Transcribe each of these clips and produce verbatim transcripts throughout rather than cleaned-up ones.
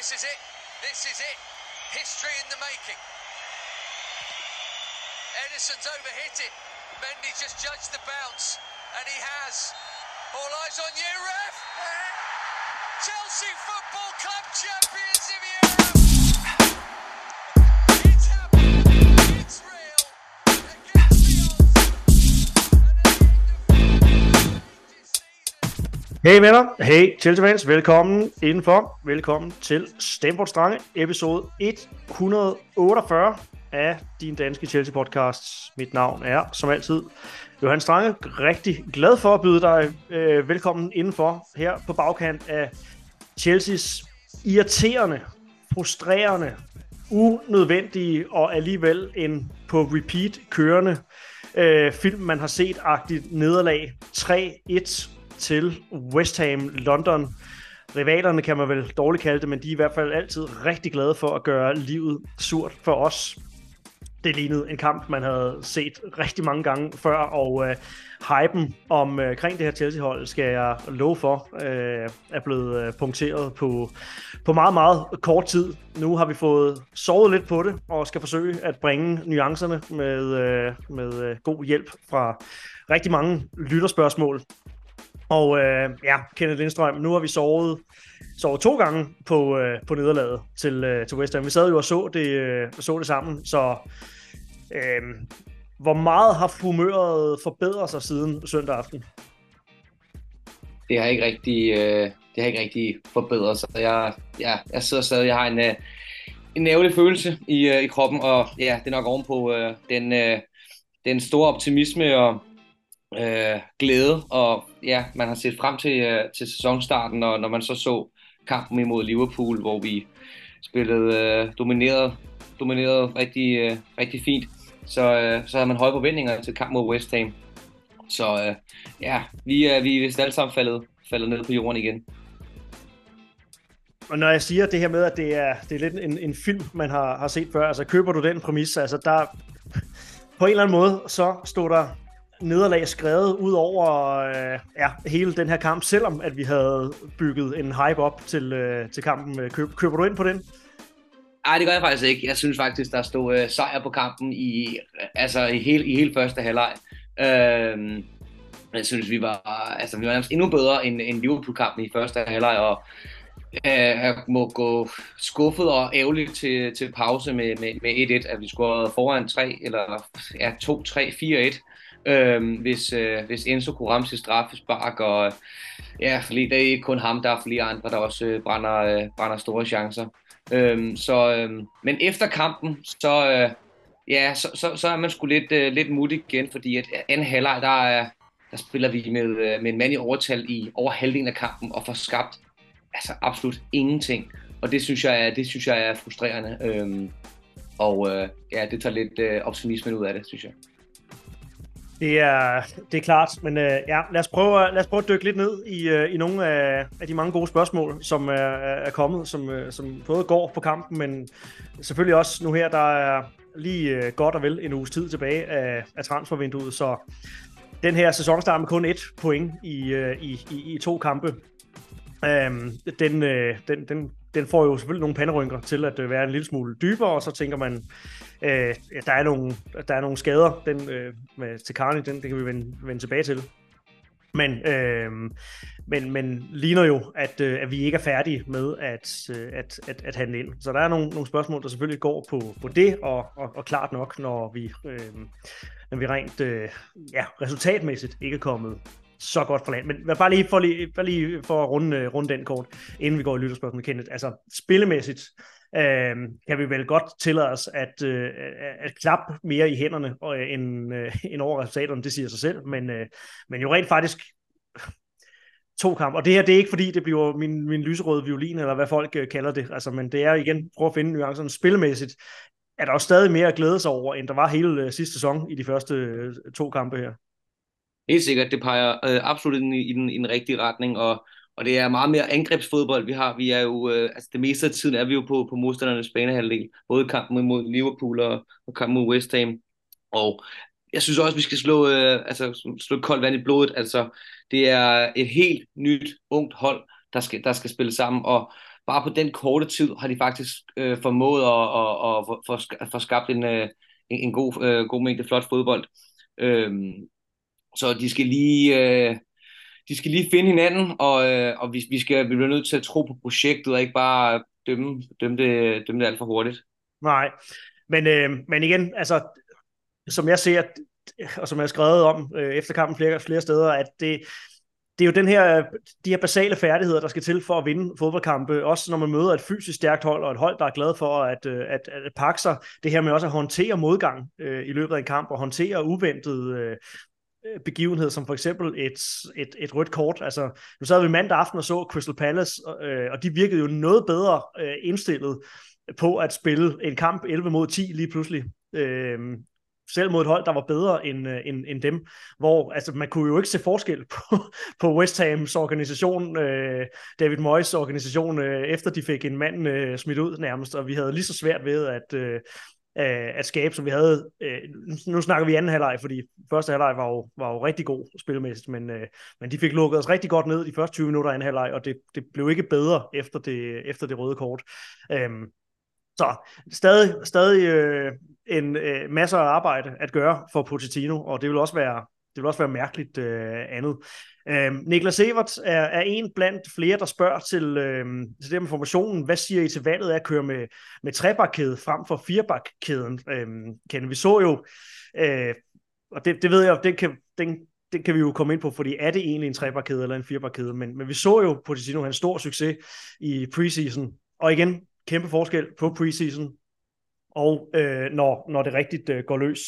This is it. This is it. History in the making. Ederson's overhit it. Mendy just judged the bounce, and he has. All eyes on you, ref. Chelsea Football Club champions of Europe. It's happening. It's real. Against the odds. Hey venner, hey Chelsea-fans, velkommen indenfor. Velkommen til Stamford Strange, episode et hundrede og otteogfyrre af din danske Chelsea-podcast. Mit navn er, som altid, Johan Strange. Rigtig glad for at byde dig øh, velkommen indenfor her på bagkant af Chelseas irriterende, frustrerende, unødvendige og alligevel en på repeat kørende øh, film, man har set-agtigt nederlag tre et til West Ham London. Rivalerne kan man vel dårligt kalde det, men de er i hvert fald altid rigtig glade for at gøre livet surt for os. Det lignede en kamp, man havde set rigtig mange gange før, og øh, hypen omkring det her Chelsea-hold, skal jeg love for, øh, er blevet punkteret på, på meget, meget kort tid. Nu har vi fået sovet lidt på det, og skal forsøge at bringe nuancerne med, øh, med god hjælp fra rigtig mange lytterspørgsmål. Og øh, ja, Kenneth Lindstrøm, nu har vi sovet, sovet to gange på, øh, på nederlaget til, øh, til West Ham. Vi sad jo og så det, øh, så det sammen, så øh, hvor meget har humøret forbedret sig siden søndag aften? Det har ikke rigtig, øh, det har ikke rigtig forbedret sig. Jeg, jeg, jeg sidder stadig, jeg har en, øh, en ærgerlig følelse i, øh, i kroppen, og ja, det er nok ovenpå øh, den, øh, den store optimisme og Øh, glæde, og ja, man har set frem til, øh, til sæsonstarten, og når man så så kampen imod Liverpool, hvor vi spillede øh, domineret, domineret rigtig, øh, rigtig fint, så, øh, så havde man høje forventninger til kampen mod West Ham. Så øh, ja, vi, øh, vi er vist alle sammen faldet, faldet ned på jorden igen. Og når jeg siger det her med, at det er, det er lidt en, en film, man har, har set før, altså køber du den præmis, altså der på en eller anden måde, så stod der nederlag skrevet ud over øh, ja, hele den her kamp, selvom at vi havde bygget en hype op til, øh, til kampen. Køb, køber du ind på den? Nej, det gør jeg faktisk ikke. Jeg synes faktisk, der stod øh, sejr på kampen i, altså, i, hele, i hele første halvleg. Øh, jeg synes, vi var, altså, vi var nærmest endnu bedre end, end Liverpool-kampen i første halvleg, og øh, jeg må gå skuffet og ærgerligt til, til pause med, med, med et et, at vi scorede foran tre, eller ja, to tre fire et. Øhm, hvis, øh, hvis Enzo kunne ramme sit straffespark, og øh, ja, fordi det er ikke kun ham, der er flere andre, der også øh, brænder, øh, brænder store chancer. Øhm, så, øh, men efter kampen, så, øh, ja, så, så, så er man sgu lidt, øh, lidt muttig igen, fordi at anden halvleg, der, der spiller vi med, øh, med en mand i overtal i over halvdelen af kampen, og får skabt altså, absolut ingenting. Og det synes jeg er, det synes jeg er frustrerende, øhm, og øh, ja, det tager lidt øh, optimismen ud af det, synes jeg. Det er, det er klart, men øh, ja, lad os, prøve, lad os prøve at dykke lidt ned i, øh, i nogle af, af de mange gode spørgsmål, som er, er kommet, som, øh, som både går på kampen, men selvfølgelig også nu her, der er lige øh, godt og vel en uges tid tilbage af, af transfervinduet, så den her sæson starter med kun ét point i, øh, i, i, i to kampe. Øhm, den, øh, den, den, den får jo selvfølgelig nogle panderynker til at øh, være en lille smule dybere, og så tænker man, Øh, der, er nogle, der er nogle skader den, øh, med, til Carney, den, det kan vi vende, vende tilbage til. Men, øh, men, men ligner jo, at, øh, at vi ikke er færdige med at, øh, at, at, at handle ind. Så der er nogle, nogle spørgsmål, der selvfølgelig går på, på det, og, og, og klart nok, når vi, øh, når vi rent øh, ja, resultatmæssigt ikke er kommet så godt fra land. Men bare lige for, lige, bare lige for at runde, runde den kort, inden vi går i lytterspørgsmål med Kenneth. Altså spillemæssigt, Øh, kan vi vel godt tillade os at, øh, at klappe mere i hænderne øh, end, øh, end over resultaterne, det siger sig selv, men, øh, men jo rent faktisk to kampe, og det her, det er ikke fordi det bliver min, min lyserøde violin, eller hvad folk øh, kalder det, altså, men det er igen, prøv at finde nuancerne spilmæssigt, er der jo stadig mere at glæde sig over, end der var hele øh, sidste sæson i de første øh, to kampe her. Helt sikkert, det peger øh, absolut i, i, den, i den rigtige retning, og Og det er meget mere angrebsfodbold, vi har. Vi er jo, øh, altså det meste af tiden er vi jo på, på modstandernes banehalvdel. Både kampen mod Liverpool og, og kampen mod West Ham. Og jeg synes også, vi skal slå, øh, altså, slå koldt vand i blodet. Altså, det er et helt nyt, ungt hold, der skal, der skal spille sammen. Og bare på den korte tid har de faktisk øh, formået at, at, at, at, for, at få skabt en, øh, en god, øh, god mængde flot fodbold. Øhm, så de skal lige... Øh, De skal lige finde hinanden, og, øh, og vi, vi, skal, vi bliver nødt til at tro på projektet, og ikke bare dømme, dømme, det, dømme det alt for hurtigt. Nej, men, øh, men igen, altså, som jeg ser, og som jeg har skrevet om øh, efter kampen flere, flere steder, at det, det er jo den her, de her basale færdigheder, der skal til for at vinde fodboldkampe, også når man møder et fysisk stærkt hold, og et hold, der er glad for at, at, at pakke sig. Det her med også at håndtere modgang øh, i løbet af en kamp, og håndtere uventede øh, begivenhed, som for eksempel et, et, et rødt kort. Altså, nu sad vi mandag aften og så Crystal Palace, øh, og de virkede jo noget bedre øh, indstillet på at spille en kamp elleve mod ti lige pludselig. Øh, selv mod et hold, der var bedre end, øh, end, end dem. Hvor altså, man kunne jo ikke se forskel på, på West Hams organisation, øh, David Moyes organisation, øh, efter de fik en mand øh, smidt ud nærmest, og vi havde lige så svært ved at... Øh, at skabe, som vi havde. Nu snakker vi anden halvleg, fordi første halvleg var jo, var jo rigtig god spilmæssigt, men, men de fik lukket os rigtig godt ned de første tyve minutter af anden halvleg, og det, det blev ikke bedre efter det, efter det røde kort. Øhm, så stadig, stadig øh, en øh, masse af arbejde at gøre for Pochettino, og det vil også være, det vil også være mærkeligt øh, andet. Øhm, Niklas Evert er, er en blandt flere, der spørger til, øhm, til det med formationen. Hvad siger I til valget af at køre med, med trebakkæde frem for firebakkæden? Øhm, vi så jo, øh, og det, det ved jeg, det kan, den, det kan vi jo komme ind på, fordi er det egentlig en trebakkæde eller en firebakkæde? Men, men vi så jo Pochettino have en stor succes i preseason. Og igen, kæmpe forskel på preseason og øh, når, når det rigtigt øh, går løs.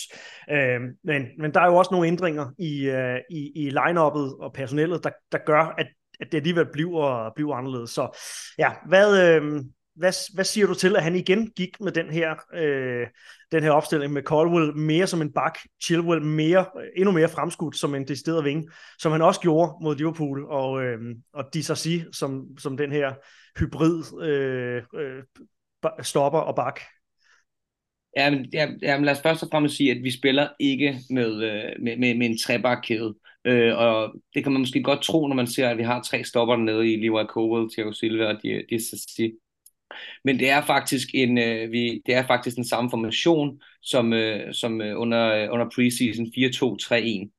Øh, men, men der er jo også nogle ændringer i, øh, i, i line-uppet og personellet, der, der gør, at, at det alligevel bliver, bliver anderledes. Så ja, hvad, øh, hvad, hvad siger du til, at han igen gik med den her, øh, den her opstilling med Colwill mere som en bak, Chilwell mere, endnu mere fremskudt som en decideret vinge, som han også gjorde mod Liverpool og, øh, og Disasi som, som den her hybrid øh, øh, stopper og bak? Ja, men lad os først og fremmest sige, at vi spiller ikke med, med, med, med en trebakkæde. Øh, og det kan man måske godt tro, når man ser, at vi har tre stopper nede i Levi Colwill, Thiago Silva og Disasi. Men det er faktisk en øh, vi, det er faktisk den samme formation som, øh, som øh, under, under preseason fire to tre en.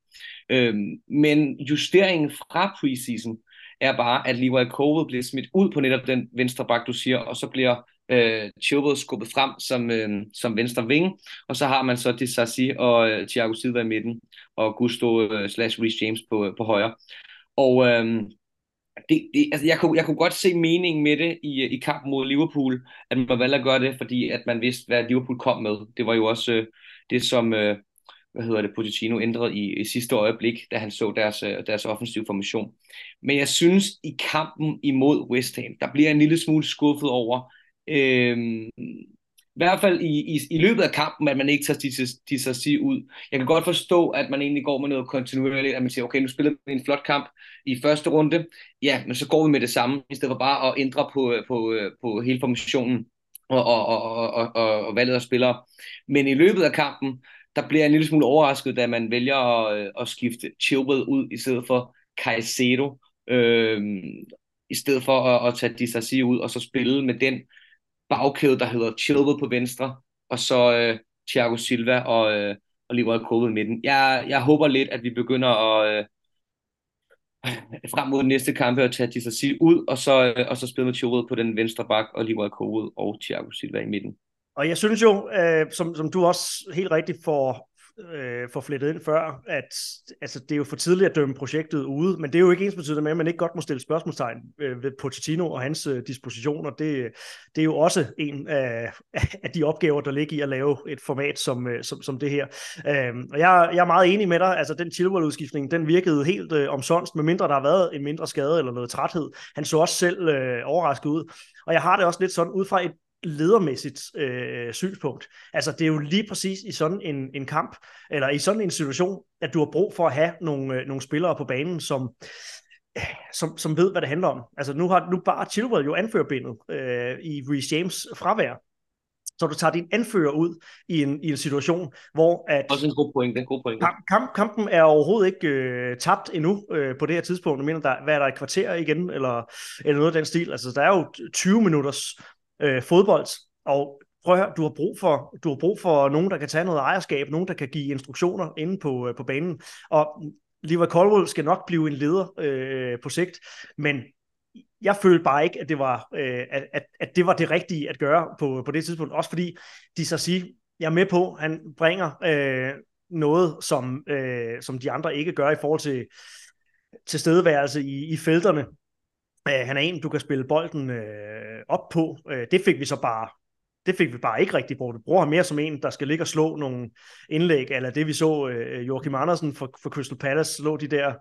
Øh, men justeringen fra preseason er bare, at Levi Colwill bliver smidt ud på netop den venstre bak, du siger, og så bliver Øh, Chilwell skubbet frem som, øh, som venstre vinge, og så har man så Disasi og øh, Thiago Silva i midten og Gusto øh, slash Reece James på, øh, på højre. Og øh, det, det, altså, jeg, kunne, jeg kunne godt se meningen med det i, i kampen mod Liverpool, at man valgte at gøre det, fordi at man vidste, hvad Liverpool kom med. Det var jo også øh, det, som øh, hvad hedder det, Pochettino ændrede i, i sidste øjeblik, da han så deres, deres offensive formation. Men jeg synes, i kampen imod West Ham, der bliver en lille smule skuffet over, Øhm, i hvert fald i, i, i løbet af kampen, at man ikke tager Disasi ud. Jeg kan godt forstå, at man egentlig går med noget kontinuerligt, at man siger, okay, nu spiller vi en flot kamp i første runde, ja, men så går vi med det samme, i stedet for bare at ændre på, på, på hele formationen og, og, og, og, og, og valget af spillere. Men i løbet af kampen, der bliver jeg en lille smule overrasket, da man vælger at, at skifte Chilwell ud, i stedet for Caicedo, øhm, i stedet for at, at tage Disasi ud, og så spille med den bagkæde, der hedder Chilwell på venstre, og så øh, Thiago Silva og, øh, og Levi Colwill i midten. Jeg, jeg håber lidt, at vi begynder at øh, frem mod næste kamp at tage Disasi ud, og så, øh, og så spille med Chilwell på den venstre bak, og Levi Colwill og Thiago Silva i midten. Og jeg synes jo, øh, som, som du også helt rigtigt får, øh, får flettet ind før, at altså, det er jo for tidligt at dømme projektet ude, men det er jo ikke ensbetydende med, at man ikke godt må stille spørgsmålstegn øh, ved Pochettino og hans øh, dispositioner. Det, det er jo også en af, af de opgaver, der ligger i at lave et format som, øh, som, som det her. Øh, og jeg, jeg er meget enig med dig, altså den Chilwell-udskiftning, den virkede helt øh, omsonst, medmindre der har været en mindre skade eller noget træthed. Han så også selv øh, overrasket ud. Og jeg har det også lidt sådan ud fra et ledermæssigt øh, synspunkt. Altså det er jo lige præcis i sådan en, en kamp, eller i sådan en situation, at du har brug for at have nogle, øh, nogle spillere på banen, som, øh, som, som ved, hvad det handler om. Altså nu har nu bare Chilwell jo anførbindet øh, i Reece James' fravær. så du tager din anfører ud i en, i en situation, hvor at også en god pointe, en god pointe. Kamp, kampen er overhovedet ikke øh, tabt endnu øh, på det her tidspunkt. Jeg mener, der, hvad er der et kvarter igen, eller, eller noget af den stil. Altså, der er jo tyve minutters øh, fodbold, og prøv at du har brug for du har brug for nogen, der kan tage noget ejerskab, nogen, der kan give instruktioner inde på, øh, på banen. Og Levi Colwill skal nok blive en leder øh, på sigt, men jeg følte bare ikke, at det var, øh, at, at det var det rigtige at gøre på, på det tidspunkt. Også fordi Disasi, jeg er med på, han bringer øh, noget, som, øh, som de andre ikke gør i forhold til tilstedeværelse i, i felterne. Øh, han er en, du kan spille bolden øh, op på. Øh, det fik vi så bare Det fik vi bare ikke rigtig brugt. Bruger ham mere som en, der skal ligge og slå nogle indlæg, eller det vi så øh, Joachim Andersen for, for Crystal Palace slå de der,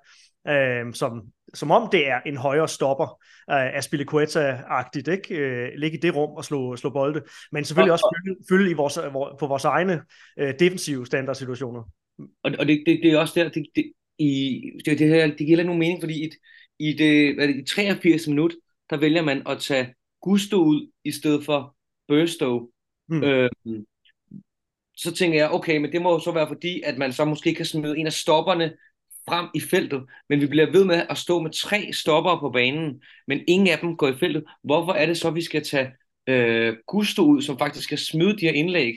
øh, som, som om det er en højere stopper øh, af Spilicueta-agtigt, ikke? Øh, ligge i det rum og slå, slå bolde, men selvfølgelig også fylde, fylde i vores, på vores egne øh, defensive standardsituationer. Og, og det, det, det er også der, det, det, i, det, det, her, det giver lidt nogen mening, fordi i, i, det, det, i treogfirs minut, der vælger man at tage Gusto ud, i stedet for Burstow. Hmm. øhm, så tænker jeg, okay, men det må jo så være fordi, at man så måske kan smide en af stopperne frem i feltet, men vi bliver ved med at stå med tre stoppere på banen, men ingen af dem går i feltet. Hvorfor er det så, vi skal tage øh, Gusto ud, som faktisk skal smide de her indlæg?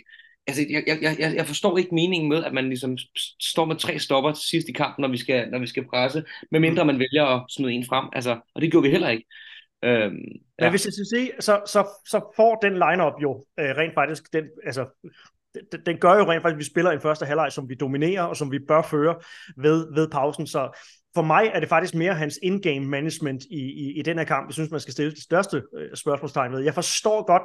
Altså, jeg, jeg, jeg, jeg forstår ikke meningen med, at man ligesom står med tre stopper til sidst i kampen, når vi skal, når vi skal presse, medmindre man vælger at smide en frem, altså, og det gjorde vi heller ikke. Øhm, Men ja. Hvis jeg skal sige, så, så, så får den line-up jo øh, rent faktisk, den, altså, den, den gør jo rent faktisk, at vi spiller en første halvleg, som vi dominerer, og som vi bør føre ved, ved pausen. Så for mig er det faktisk mere hans in-game management i, i, i den her kamp. Jeg synes, man skal stille det største øh, spørgsmålstegn ved. Jeg forstår godt,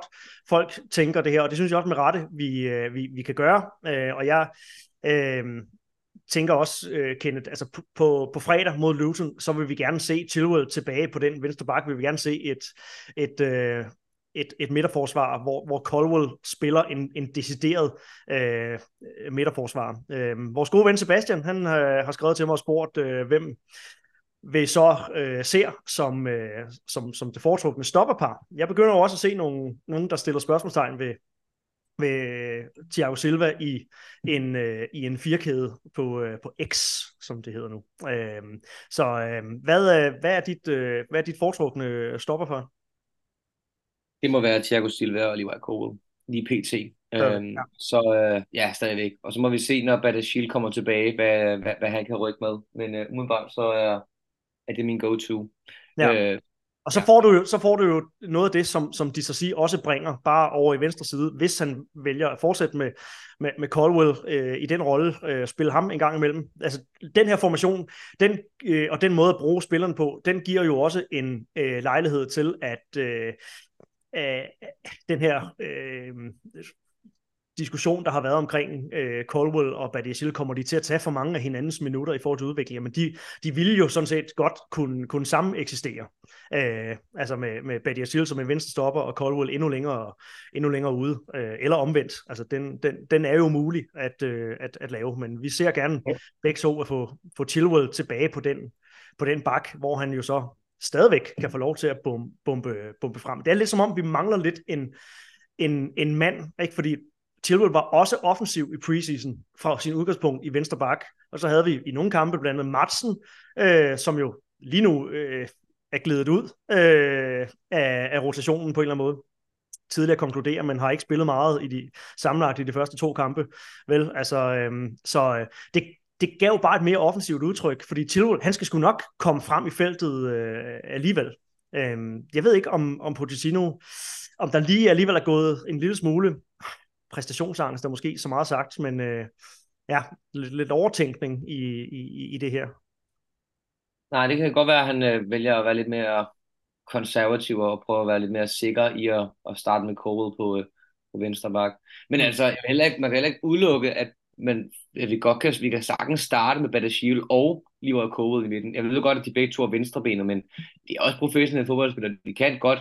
folk tænker det her, og det synes jeg også med rette, vi, øh, vi, vi kan gøre. Øh, og jeg... Øh, tænker også, uh, Kenneth, altså på, på, på fredag mod Luton, så vil vi gerne se Chilwell tilbage på den venstre back. Vil vi gerne se et, et, uh, et, et midterforsvar, hvor, hvor Colwill spiller en, en decideret uh, midterforsvar. Uh, vores gode ven Sebastian, han uh, har skrevet til mig og spurgt, uh, hvem vi så uh, ser som, uh, som, som det foretrukne stopperpar. Jeg begynder også at se nogle, nogen, der stiller spørgsmålstegn ved med Thiago Silva i en, øh, i en firkæde på, øh, på X, som det hedder nu. Øh, så øh, hvad, øh, hvad, er dit, øh, hvad er dit foretrukne stopper for? Det må være Thiago Silva og Levi Colwill, lige pt. Ja, øhm, ja. Så øh, ja, stadigvæk. Og så må vi se, når Badiashile kommer tilbage, hvad, hvad, hvad han kan rykke med. Men øh, umiddelbart så er, er det min go-to. Ja. Øh, Og så får, du jo, så får du jo noget af det, som, som Disasi også bringer, bare over i venstre side, hvis han vælger at fortsætte med, med, med Colwill øh, i den rolle, øh, spille ham en gang imellem. Altså, den her formation, den, øh, og den måde at bruge spilleren på, den giver jo også en øh, lejlighed til, at øh, øh, den her... Øh, diskussion, der har været omkring øh, Colwill og Badiashile, kommer de til at tage for mange af hinandens minutter i forhold til udviklinger, men de, de ville jo sådan set godt kunne, kunne sammen eksistere. Øh, altså med, med Badiashile som en venstrestopper, og Colwill endnu længere, endnu længere ude, øh, eller omvendt. Altså den, den, den er jo mulig at, øh, at, at lave, men vi ser gerne ja. Begge så at få, få Chilwell tilbage på den, på den bak, hvor han jo så stadigvæk kan få lov til at bombe, bombe, bombe frem. Det er lidt som om, vi mangler lidt en, en, en mand, ikke? Fordi Chilwell var også offensiv i preseason fra sin udgangspunkt i venstre bak, og så havde vi i nogle kampe blandt andet Maatsen, øh, som jo lige nu øh, er glædet ud øh, af, af rotationen på en eller anden måde. Tidligere konkluderer, men har ikke spillet meget i de sammenlagt i de første to kampe. Vel, altså, øh, så øh, det, det gav bare et mere offensivt udtryk, fordi Chilwell, han skal sgu nok komme frem i feltet øh, alligevel. Øh, jeg ved ikke om, om Pochettino, om der lige alligevel er gået en lille smule præstationsangst, der måske så meget sagt, men øh, ja, lidt, lidt overtænkning i, i, i det her. Nej, det kan godt være, at han øh, vælger at være lidt mere konservativ og prøve at være lidt mere sikker i at, at starte med Colwill på, øh, på venstre bak. Men altså, jeg heller ikke, man kan heller ikke udelukke, at, man, at vi godt kan, vi kan sagtens starte med Badiashile og Levi Colwill i midten. Jeg ved godt, at de begge to er venstrebener, men de er også professionelle fodboldspillere. De kan godt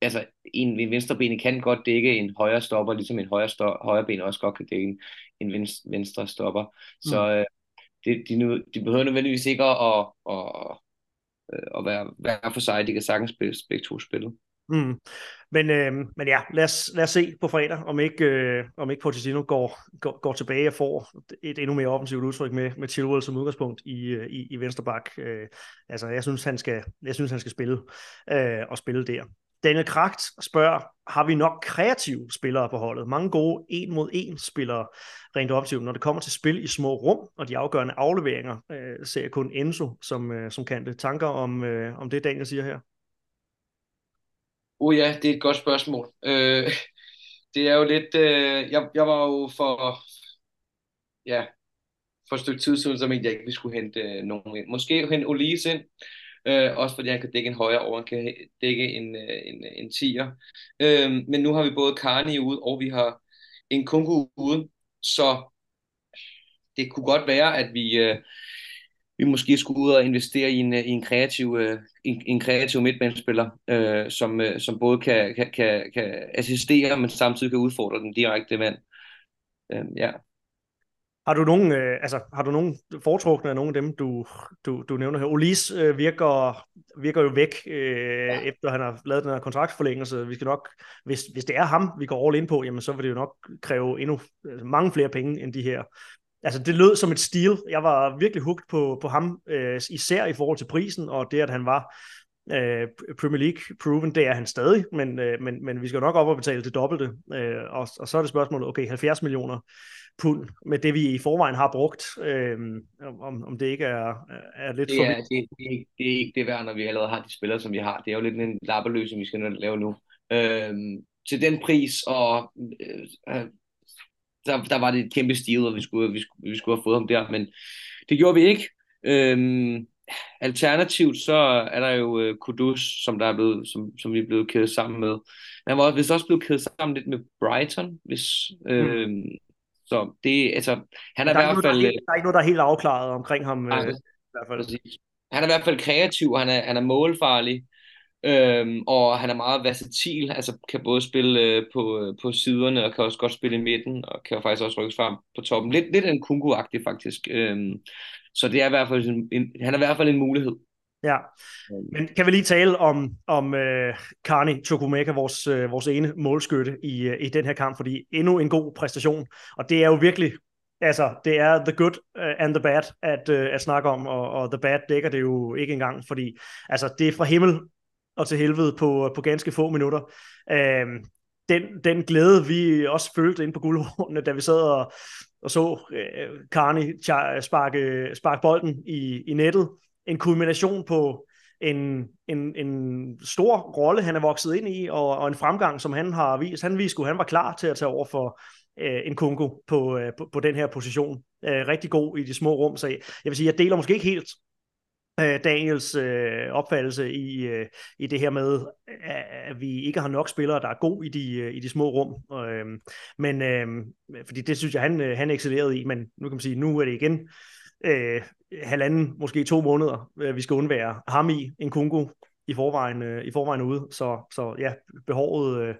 Altså, en, en venstreben kan godt dække en højre stopper, ligesom en højre, sto- højre ben også godt kan dække en, en venstre, venstre stopper. Så mm. øh, det, de, nu, de behøver nødvendigvis ikke at, at, at være, være for sig. De kan sagtens begge to spille. Mm. Men, øh, men ja, lad os, lad os se på fredag, om ikke, øh, om ikke Pochettino går, går, går tilbage og får et endnu mere offensivt udtryk med, med Chilwell som udgangspunkt i, i, i vensterbak. Øh, altså, jeg synes, han skal, jeg synes, han skal spille øh, og spille der. Daniel Kracht spørger, har vi nok kreative spillere på holdet? Mange gode en-mod-en-spillere rent offensivt. Når det kommer til spil i små rum og de afgørende afleveringer, øh, ser jeg kun Enzo, som, øh, som kan det. Tanker om, øh, om det, Daniel siger her? Åh oh ja, det er et godt spørgsmål. Øh, det er jo lidt... Øh, jeg, jeg var jo for... Ja, for et stykke tid siden, så mente jeg ikke, vi skulle hente øh, nogen ind. Måske hente Olise ind. Øh, også fordi han kan dække en højre, og han kan dække en, en, en tier. Øh, men nu har vi både Carney ude, og vi har Nkunku ude. Så det kunne godt være, at vi... Øh, vi måske skulle ud og investere i en, i en kreativ, en, en kreativ midtbanespiller, øh, som, som både kan, kan, kan, kan assistere, men samtidig kan udfordre den direkte mand. Øh, ja. Har du nogen, øh, altså har du nogen foretrukne af nogle af dem, du, du, du nævner her? Olise øh, virker, virker jo væk, øh, ja. Efter han har lavet den her kontraktforlængelse. Vi skal nok, hvis, hvis det er ham, vi går all in på, jamen så vil det jo nok kræve endnu altså mange flere penge end de her. Altså, det lød som et steal. Jeg var virkelig hooked på, på ham, øh, især i forhold til prisen, og det, at han var øh, Premier League-proven, det er han stadig, men, øh, men, men vi skal jo nok op og betale det dobbelte. Øh, og, og så er det spørgsmålet, okay, halvfjerds millioner pund med det, vi i forvejen har brugt, øh, om, om det ikke er, er lidt for... Det, det, det, det er ikke det værd, når vi allerede har de spillere, som vi har. Det er jo lidt en lappeløs, som vi skal lave nu. Øh, til den pris, og... Øh, Der, der var det et kæmpe steal, og vi skulle, vi, skulle, vi skulle have fået ham der, men det gjorde vi ikke. Øhm, alternativt så er der jo uh, Kudus, som, der er blevet, som, som vi er blevet kædet sammen med. Han var vist også blevet kædet sammen lidt med Brighton, hvis... Øhm, mm. Så det, altså... Han er, der er i hvert fald... Noget, der, er helt, der er ikke noget, der er helt afklaret omkring ham. Nej, øh, i hvert fald. Han er i hvert fald kreativ, han er, han er målfarlig. Øhm, og han er meget versatil, altså kan både spille øh, på, på siderne, og kan også godt spille i midten, og kan faktisk også rykkes frem på toppen. Lidt, lidt en Nkunku-agtig faktisk. Øhm, så det er i hvert fald en, en, han er i hvert fald en mulighed. Ja, men kan vi lige tale om, om øh, Carney Chukwueke, vores, øh, vores ene målskytte i, øh, i den her kamp, fordi endnu en god præstation, og det er jo virkelig... Altså, det er the good and the bad at, øh, at snakke om, og, og the bad dækker det jo ikke engang, fordi altså, det er fra himmel og til helvede på, på ganske få minutter. Øhm, den, den glæde, vi også følte inde på Guldhornene, da vi sad og, og så øh, Carney sparke, sparke bolden i, i nettet. En kulmination på en, en, en stor rolle, han er vokset ind i, og, og en fremgang, som han har vist. Han viste, at han var klar til at tage over for øh, Nkunku på, øh, på, på den her position. Øh, rigtig god i de små rum. Så jeg vil sige, jeg deler måske ikke helt Daniels øh, opfattelse i, øh, i det her med, at vi ikke har nok spillere, der er gode i de, øh, i de små rum. Øh, men, øh, fordi det synes jeg, han, øh, han excellerede i, men nu kan man sige, nu er det igen øh, halvanden, måske to måneder, øh, vi skal undvære ham i Nkunku i forvejen, øh, i forvejen ude. Så, så ja, behovet, øh,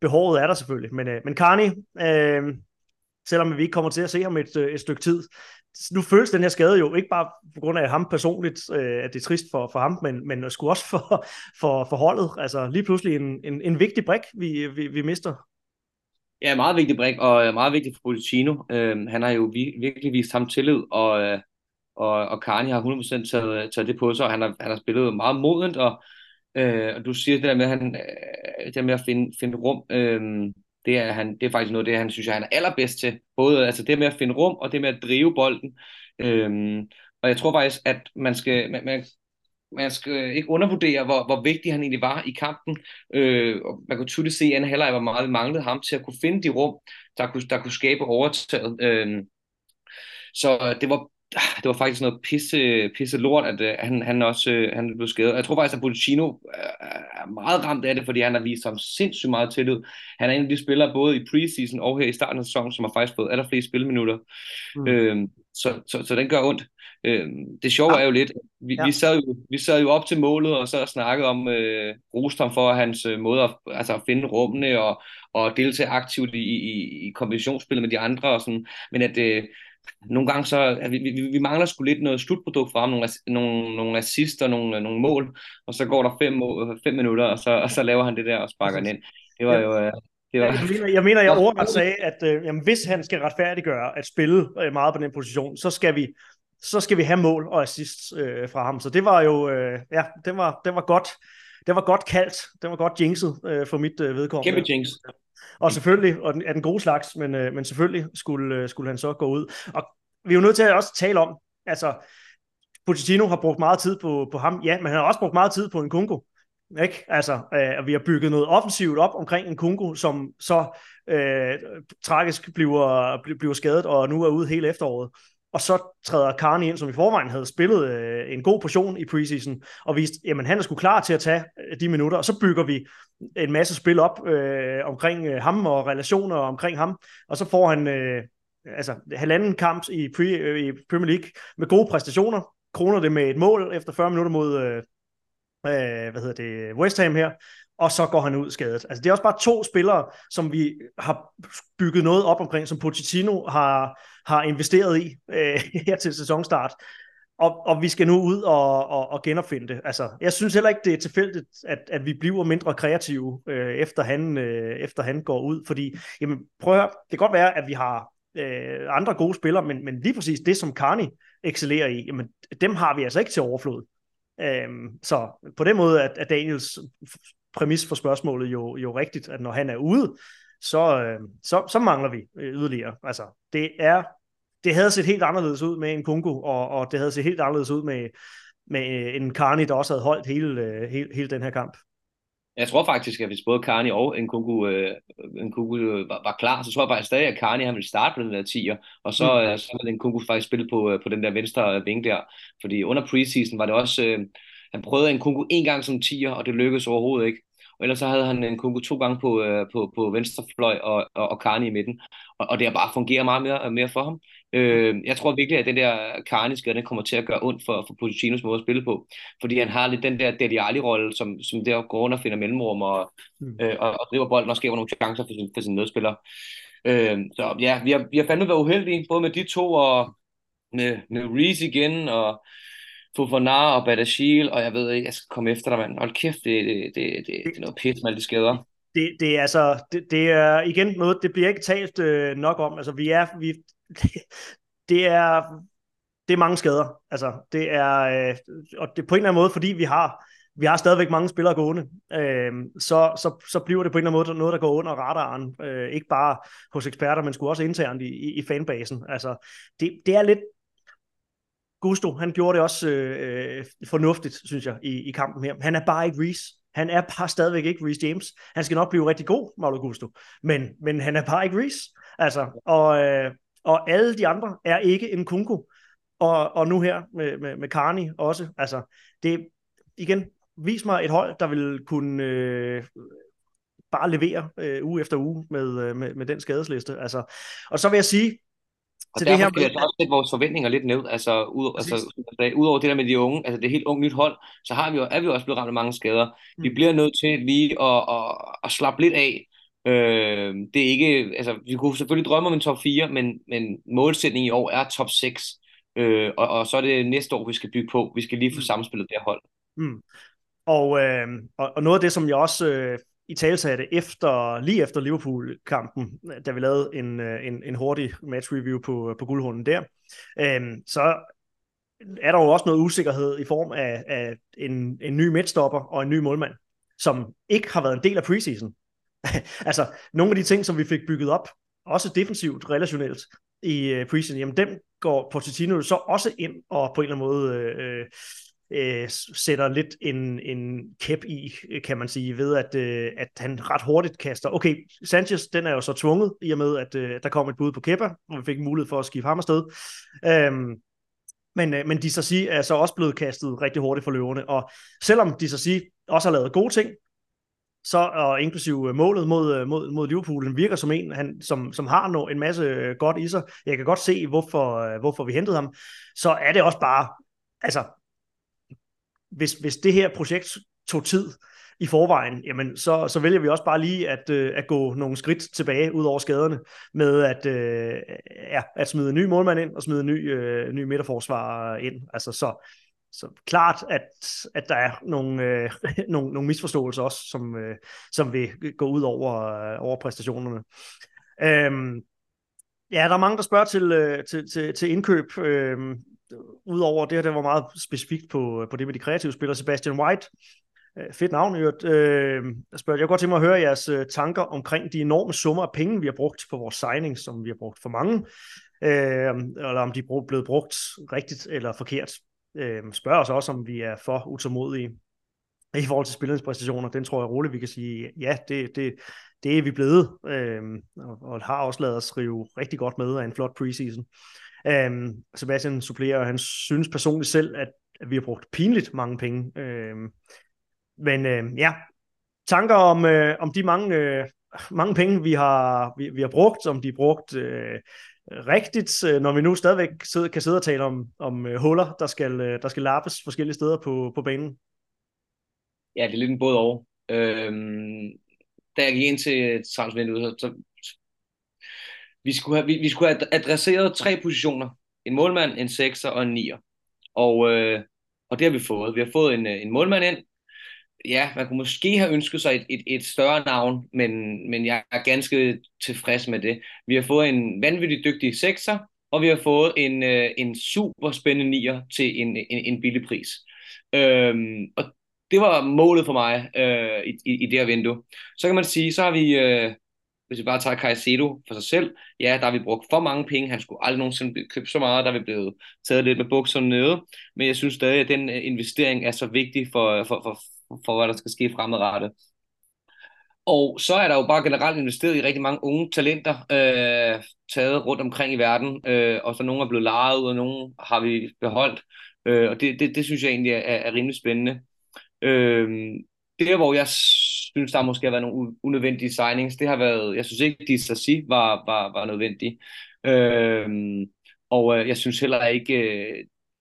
behovet er der selvfølgelig. Men, øh, men Carney, øh, selvom vi ikke kommer til at se ham et, et stykke tid, nu føles den her skade jo ikke bare på grund af ham personligt, øh, at det er trist for, for ham, men, men sgu også for, for, for holdet. Altså lige pludselig en, en, en vigtig brik, vi, vi, vi mister. Ja, meget vigtig brik, og meget vigtig for Pochettino. Øh, han har jo vi, virkelig vist ham tillid, og, og, og Carney har hundrede procent taget, taget det på sig, og han har, han har spillet meget modent, og, øh, og du siger det der med, han, det der med at finde, finde rum... Øh, Det er, han, det er faktisk noget af det, han synes, jeg, han er allerbedst til. Både altså det med at finde rum, og det med at drive bolden. Øhm, og jeg tror faktisk, at man skal, man, man, man skal ikke undervurdere, hvor, hvor vigtig han egentlig var i kampen. Øh, og man kunne tydeligt se, at anden halvleg, hvor meget manglede ham til at kunne finde de rum, der kunne, der kunne skabe overtaget. Øhm, så det var, det var faktisk noget pisse, pisse lort, at, at han, han også han blev skadet. Jeg tror faktisk, at Pochettino er meget ramt af det, fordi han har vist ham sindssygt meget tillid. Han er en af de spillere, både i preseason og her i starten af sæsonen, som har faktisk fået allerflest spilminutter. Mm. Øhm, så, så, så den gør ondt. Øhm, det sjove ja. er jo lidt, vi, ja. vi, sad jo, vi sad jo op til målet, og så snakkede om øh, Rostrom for hans øh, måde at, altså at finde rummene, og, og deltage aktivt i, i, i kombinationsspillet med de andre, og sådan. Men at... Øh, nogle gange så, vi, vi, vi mangler sgu lidt noget slutprodukt fra ham, nogle, nogle, nogle assister, nogle, nogle mål, og så går der fem, fem minutter, og så, og så laver han det der og sparker den ind. Det var jo... Det var... Jeg mener, jeg, mener, jeg overret sagde, at øh, jamen, hvis han skal retfærdiggøre at spille øh, meget på den position, så skal vi, så skal vi have mål og assist øh, fra ham. Så det var jo... Øh, ja, det var, det var godt. Det var godt kaldt. Det var godt jinxet øh, for mit øh, vedkommende. Kæmpe jinx. Og selvfølgelig, og den, er den gode slags, men, øh, men selvfølgelig skulle, øh, skulle han så gå ud. Og vi er jo nødt til at også tale om, altså, Pochettino har brugt meget tid på, på ham, ja, men han har også brugt meget tid på Nkunku, ikke? Altså, øh, vi har bygget noget offensivt op omkring Nkunku, som så øh, tragisk bliver, bliver skadet, og nu er ude hele efteråret. Og så træder Carney ind, som i forvejen havde spillet øh, en god portion i preseason, og viste, jamen han er sgu klar til at tage øh, de minutter, og så bygger vi en masse spil op øh, omkring øh, ham og relationer omkring ham, og så får han øh, altså halvanden kamp i, pre, øh, i Premier League med gode præstationer, kroner det med et mål efter fyrre minutter mod øh, øh, hvad hedder det, West Ham her, og så går han ud skadet. Altså det er også bare to spillere, som vi har bygget noget op omkring, som Pochettino har, har investeret i øh, her til sæsonstart, og, og vi skal nu ud og, og, og genopfinde det. Altså, jeg synes heller ikke, det er tilfældigt, at, at vi bliver mindre kreative, øh, efter, han, øh, efter han går ud, fordi, jamen prøv at høre, det kan godt være, at vi har øh, andre gode spillere, men, men lige præcis det, som Carney excellerer i, jamen dem har vi altså ikke til overflod. Øh, så på den måde, at, at Daniels præmis for spørgsmålet jo, jo rigtigt, at når han er ude, så, øh, så, så mangler vi øh, yderligere. Altså, det, er, det havde set helt anderledes ud med en Nkunku, og, og det havde set helt anderledes ud med, med en Carney, der også havde holdt hele, øh, hele, hele den her kamp. Jeg tror faktisk, at hvis både Carney og Nkunku, øh, Nkunku var, var klar, så tror jeg faktisk stadig, at Carney han ville starte på den der tier, og så mm. øh, så havde Nkunku faktisk spillet på, på den der venstre vinge der. Fordi under preseason var det også... Øh, han prøvede Nkunku en gang som tier, og det lykkedes overhovedet ikke. Og ellers så havde han Nkunku to gange på, øh, på, på venstre fløj og, og, og Carney i midten. Og, og det har bare fungeret meget mere, mere for ham. Øh, jeg tror virkelig, at den der Carney-skade kommer til at gøre ondt for, for Pochettinos måde at spille på. Fordi han har lidt den der Dele Alli-rolle, som, som der går rundt og finder mellemrum og, mm. øh, og, og driver bolden og skaber nogle chancer for, for sine medspillere. Øh, så ja, vi har, vi har fandme været uheldige, både med de to og med, med Reece igen og... Fofanar og Badiashile, og jeg ved ikke, jeg skal komme efter dig, mand. Hold kæft, det, det, det, det, det er noget pis med alle de skader. Det, det er altså, det, det er igen noget, det bliver ikke talt øh, nok om. Altså, vi er, vi, det, det er, det er mange skader. Altså, det er, øh, og det på en eller anden måde, fordi vi har, vi har stadigvæk mange spillere gående, øh, så, så, så bliver det på en eller anden måde noget, der går under radaren. Øh, ikke bare hos eksperter, men sgu også internt i, i, i fanbasen. Altså, det, det er lidt, Gusto, han gjorde det også øh, fornuftigt, synes jeg, i, i kampen her. Han er bare ikke Reece. Han er bare stadigvæk ikke Reece James. Han skal nok blive rigtig god, Mauro Gusto. Men, men han er bare ikke Reece. Altså, og, øh, og alle de andre er ikke Nkunku. Og, og nu her med, med, med Carney også. Altså, det igen, vis mig et hold, der vil kunne øh, bare levere øh, uge efter uge med, øh, med, med den skadesliste. Altså, og så vil jeg sige, og til derfor det her... skal jeg også sætte vores forventninger lidt ned, altså, ud, altså udover det der med de unge, altså det er helt ungt nyt hold, så har vi jo, er vi jo også blevet ramt af mange skader. Mm. Vi bliver nødt til lige at, at, at slappe lidt af. Øh, det er ikke, altså vi kunne selvfølgelig drømme om en top fire, men, men målsætningen i år er top seks, øh, og, og så er det næste år, vi skal bygge på. Vi skal lige få samspillet det her hold. Mm. Og, øh, og noget af det, som jeg også... Øh... I talesatte efter, lige efter Liverpool-kampen, da vi lavede en, en, en hurtig match-review på, på guldhunden der, øhm, så er der jo også noget usikkerhed i form af, af en, en ny midtstopper og en ny målmand, som ikke har været en del af preseason. Altså, nogle af de ting, som vi fik bygget op, også defensivt, relationelt i uh, preseason, jamen dem går Pochettino så også ind og på en eller anden måde... Øh, Øh, sætter lidt en, en kæp i, kan man sige, ved at, øh, at han ret hurtigt kaster. Okay, Sanchez, den er jo så tvunget, i og med, at øh, der kom et bud på Kepa, og vi fik mulighed for at skifte ham afsted. Øhm, men, øh, men Disasi er så også blevet kastet rigtig hurtigt for løverne, og selvom Disasi også har lavet gode ting, så, og inklusive målet mod, mod, mod Liverpool, virker som en, han, som, som har en masse godt i sig. Jeg kan godt se, hvorfor, hvorfor vi hentede ham. Så er det også bare, altså, Hvis, hvis det her projekt tog tid, i forvejen, jamen så, så vælger vi også bare lige at, øh, at gå nogle skridt tilbage ud over skaderne med at, øh, ja, at smide en ny målmand ind og smide en ny, øh, ny midterforsvarer ind. Altså så, så klart, at, at der er nogle, øh, nogle, nogle misforståelser også, som, øh, som vil gå ud over, øh, over præstationerne. Øhm, ja, der er mange, der spørger til, øh, til, til, til indkøb. Øh, Udover det her, det var meget specifikt på, på det med de kreative spillere. Sebastian White, fedt navn, øh, spørger, jeg kunne godt tænke mig at høre jeres tanker omkring de enorme summer af penge, vi har brugt på vores signings, som vi har brugt for mange, øh, eller om de er blevet brugt rigtigt eller forkert. Øh, spørger os også, om vi er for utålmodige i forhold til spillernes præstationer. Den tror jeg roligt, vi kan sige, ja, det, det, det er vi blevet, øh, og har også lavet os rive rigtig godt med af en flot preseason. Um, Sebastian supplerer, og han synes personligt selv, at, at vi har brugt pinligt mange penge. Uh, men uh, ja, tanker om, uh, om de mange, uh, mange penge, vi har, vi, vi har brugt, om de er brugt uh, rigtigt, uh, når vi nu stadigvæk sidder, kan sidde og tale om, om uh, huller, der skal, uh, der skal lappes forskellige steder på, på banen. Ja, det er lidt en både over. Øhm, da jeg gik ind til transfervinduet, så Vi skulle, have, vi, vi skulle have adresseret tre positioner. En målmand, en sekser og en nier. Og, øh, og det har vi fået. Vi har fået en, en målmand ind. Ja, man kunne måske have ønsket sig et, et, et større navn, men, men jeg er ganske tilfreds med det. Vi har fået en vanvittigt dygtig sekser, og vi har fået en, øh, en super spændende nier til en, en, en billig pris. Øhm, og det var målet for mig øh, i, i, i det her vindue. Så kan man sige, så har vi... Øh, Hvis vi bare tager Caicedo for sig selv, ja, der har vi brugt for mange penge. Han skulle aldrig nogensinde købe så meget, der er vi blevet taget lidt med bukserne nede. Men jeg synes stadig, at den investering er så vigtig for, for, for, for, for hvad der skal ske fremadrettet. Og så er der jo bare generelt investeret i rigtig mange unge talenter, øh, taget rundt omkring i verden. Øh, og så nogle er blevet lejet ud, og nogle har vi beholdt. Øh, og det, det, det synes jeg egentlig er, er rimelig spændende. Øh, det, hvor jeg... Jeg synes, der måske har været nogle unødvendige signings. Det har været, jeg synes ikke, Disasi var, var, var nødvendig. Øhm, og jeg synes heller ikke,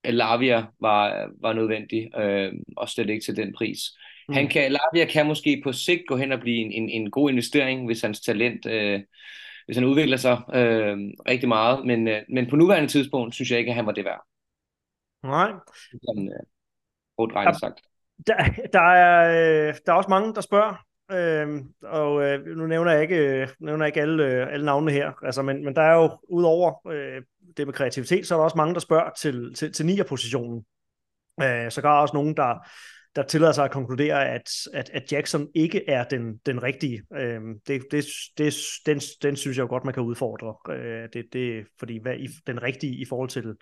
at Lavia var, var nødvendig, øhm, og slet ikke til den pris. Mm. Han kan, Lavia kan måske på sigt gå hen og blive en, en, en god investering, hvis hans talent, øh, hvis han udvikler sig øh, rigtig meget. Men, øh, men på nuværende tidspunkt, synes jeg ikke, at han var det værd. Nej. Sådan øh, hårdt regnet sagt. Der, der, er, der er også mange, der spørger, øh, og øh, nu nævner jeg ikke, øh, nævner jeg ikke alle, øh, alle navnene her, altså, men, men der er jo udover øh, det med kreativitet, så er der også mange, der spørger til, til, til nier-positionen. Øh, så er der også nogen, der, der tillader sig at konkludere, at, at, at Jackson ikke er den, den rigtige. Øh, det, det, det, den, den synes jeg jo godt, man kan udfordre. Øh, det, det, fordi hvad, den rigtige i forhold til,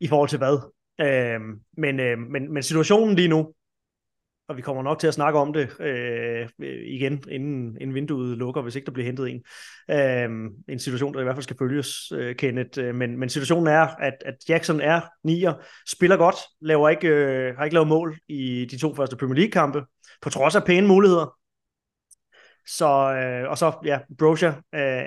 i forhold til hvad? Øh, men, øh, men, men situationen lige nu, og vi kommer nok til at snakke om det øh, igen, inden, inden vinduet lukker, hvis ikke der bliver hentet en. Øh, en situation, der i hvert fald skal følges, øh, Kenneth. Men, men situationen er, at, at Jackson er nier, spiller godt, laver ikke, øh, har ikke lavet mål i de to første Premier League-kampe, på trods af pæne muligheder. Så, øh, og så, ja, Broja øh,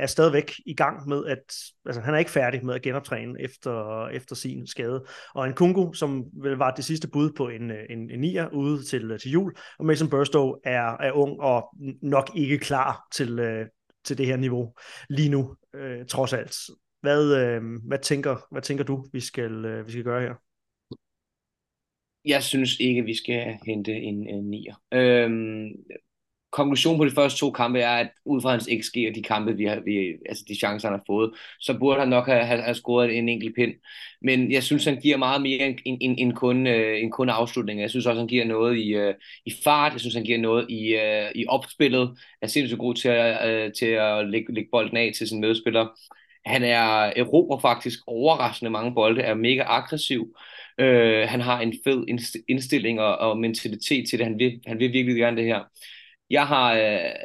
er stadigvæk i gang med, at altså, han er ikke færdig med at genoptræne efter, efter sin skade. Og Nkunku, som vel var det sidste bud på en, en, en nier ude til, til jul, og Mason Burstow er, er ung og nok ikke klar til, øh, til det her niveau lige nu, øh, trods alt. Hvad, øh, hvad, tænker, hvad tænker du, vi skal, øh, vi skal gøre her? Jeg synes ikke, vi skal hente en, en nier. Øhm... Konklusionen på de første to kampe er, at ud fra hans X G og de kampe, vi har, vi, altså de chancer, han har fået, så burde han nok have, have scoret en enkelt pind. Men jeg synes, han giver meget mere end, end, end, kun, øh, end kun afslutninger. Jeg synes også, han giver noget i, øh, i fart. Jeg synes, han giver noget i, øh, i opspillet. Han er sindssygt god til at, øh, til at lægge, lægge bolden af til sine medspillere. Han er erobrer faktisk overraskende mange bolde, er mega aggressiv. Øh, han har en fed indstilling og, og mentalitet til det. Han vil, han vil virkelig gerne det her. Jeg har, jeg,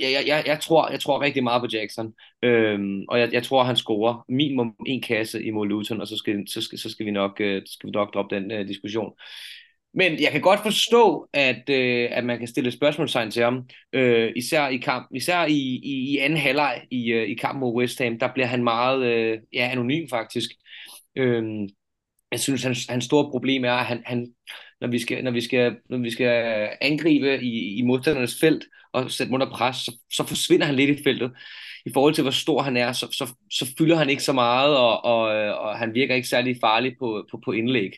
jeg, jeg, jeg tror, jeg tror rigtig meget på Jackson, øhm, og jeg, jeg tror, han scorer minimum en kasse imod Luton, og så skal, så skal, så skal vi nok, øh, skal vi nok droppe den øh, diskussion. Men jeg kan godt forstå, at, øh, at man kan stille spørgsmålstegn til ham, øh, især i kamp, især i, i, i anden halvleg i, øh, i kampen mod West Ham, der bliver han meget, øh, ja, anonym faktisk. Øh, jeg synes, hans, hans store problem er, at han, han når vi skal, når vi skal, når vi skal angribe i, i modstandernes felt og sætte mod pres, så, så forsvinder han lidt i feltet. I forhold til hvor stor han er, så, så, så fylder han ikke så meget, og, og, og han virker ikke særlig farlig på, på, på indlæg.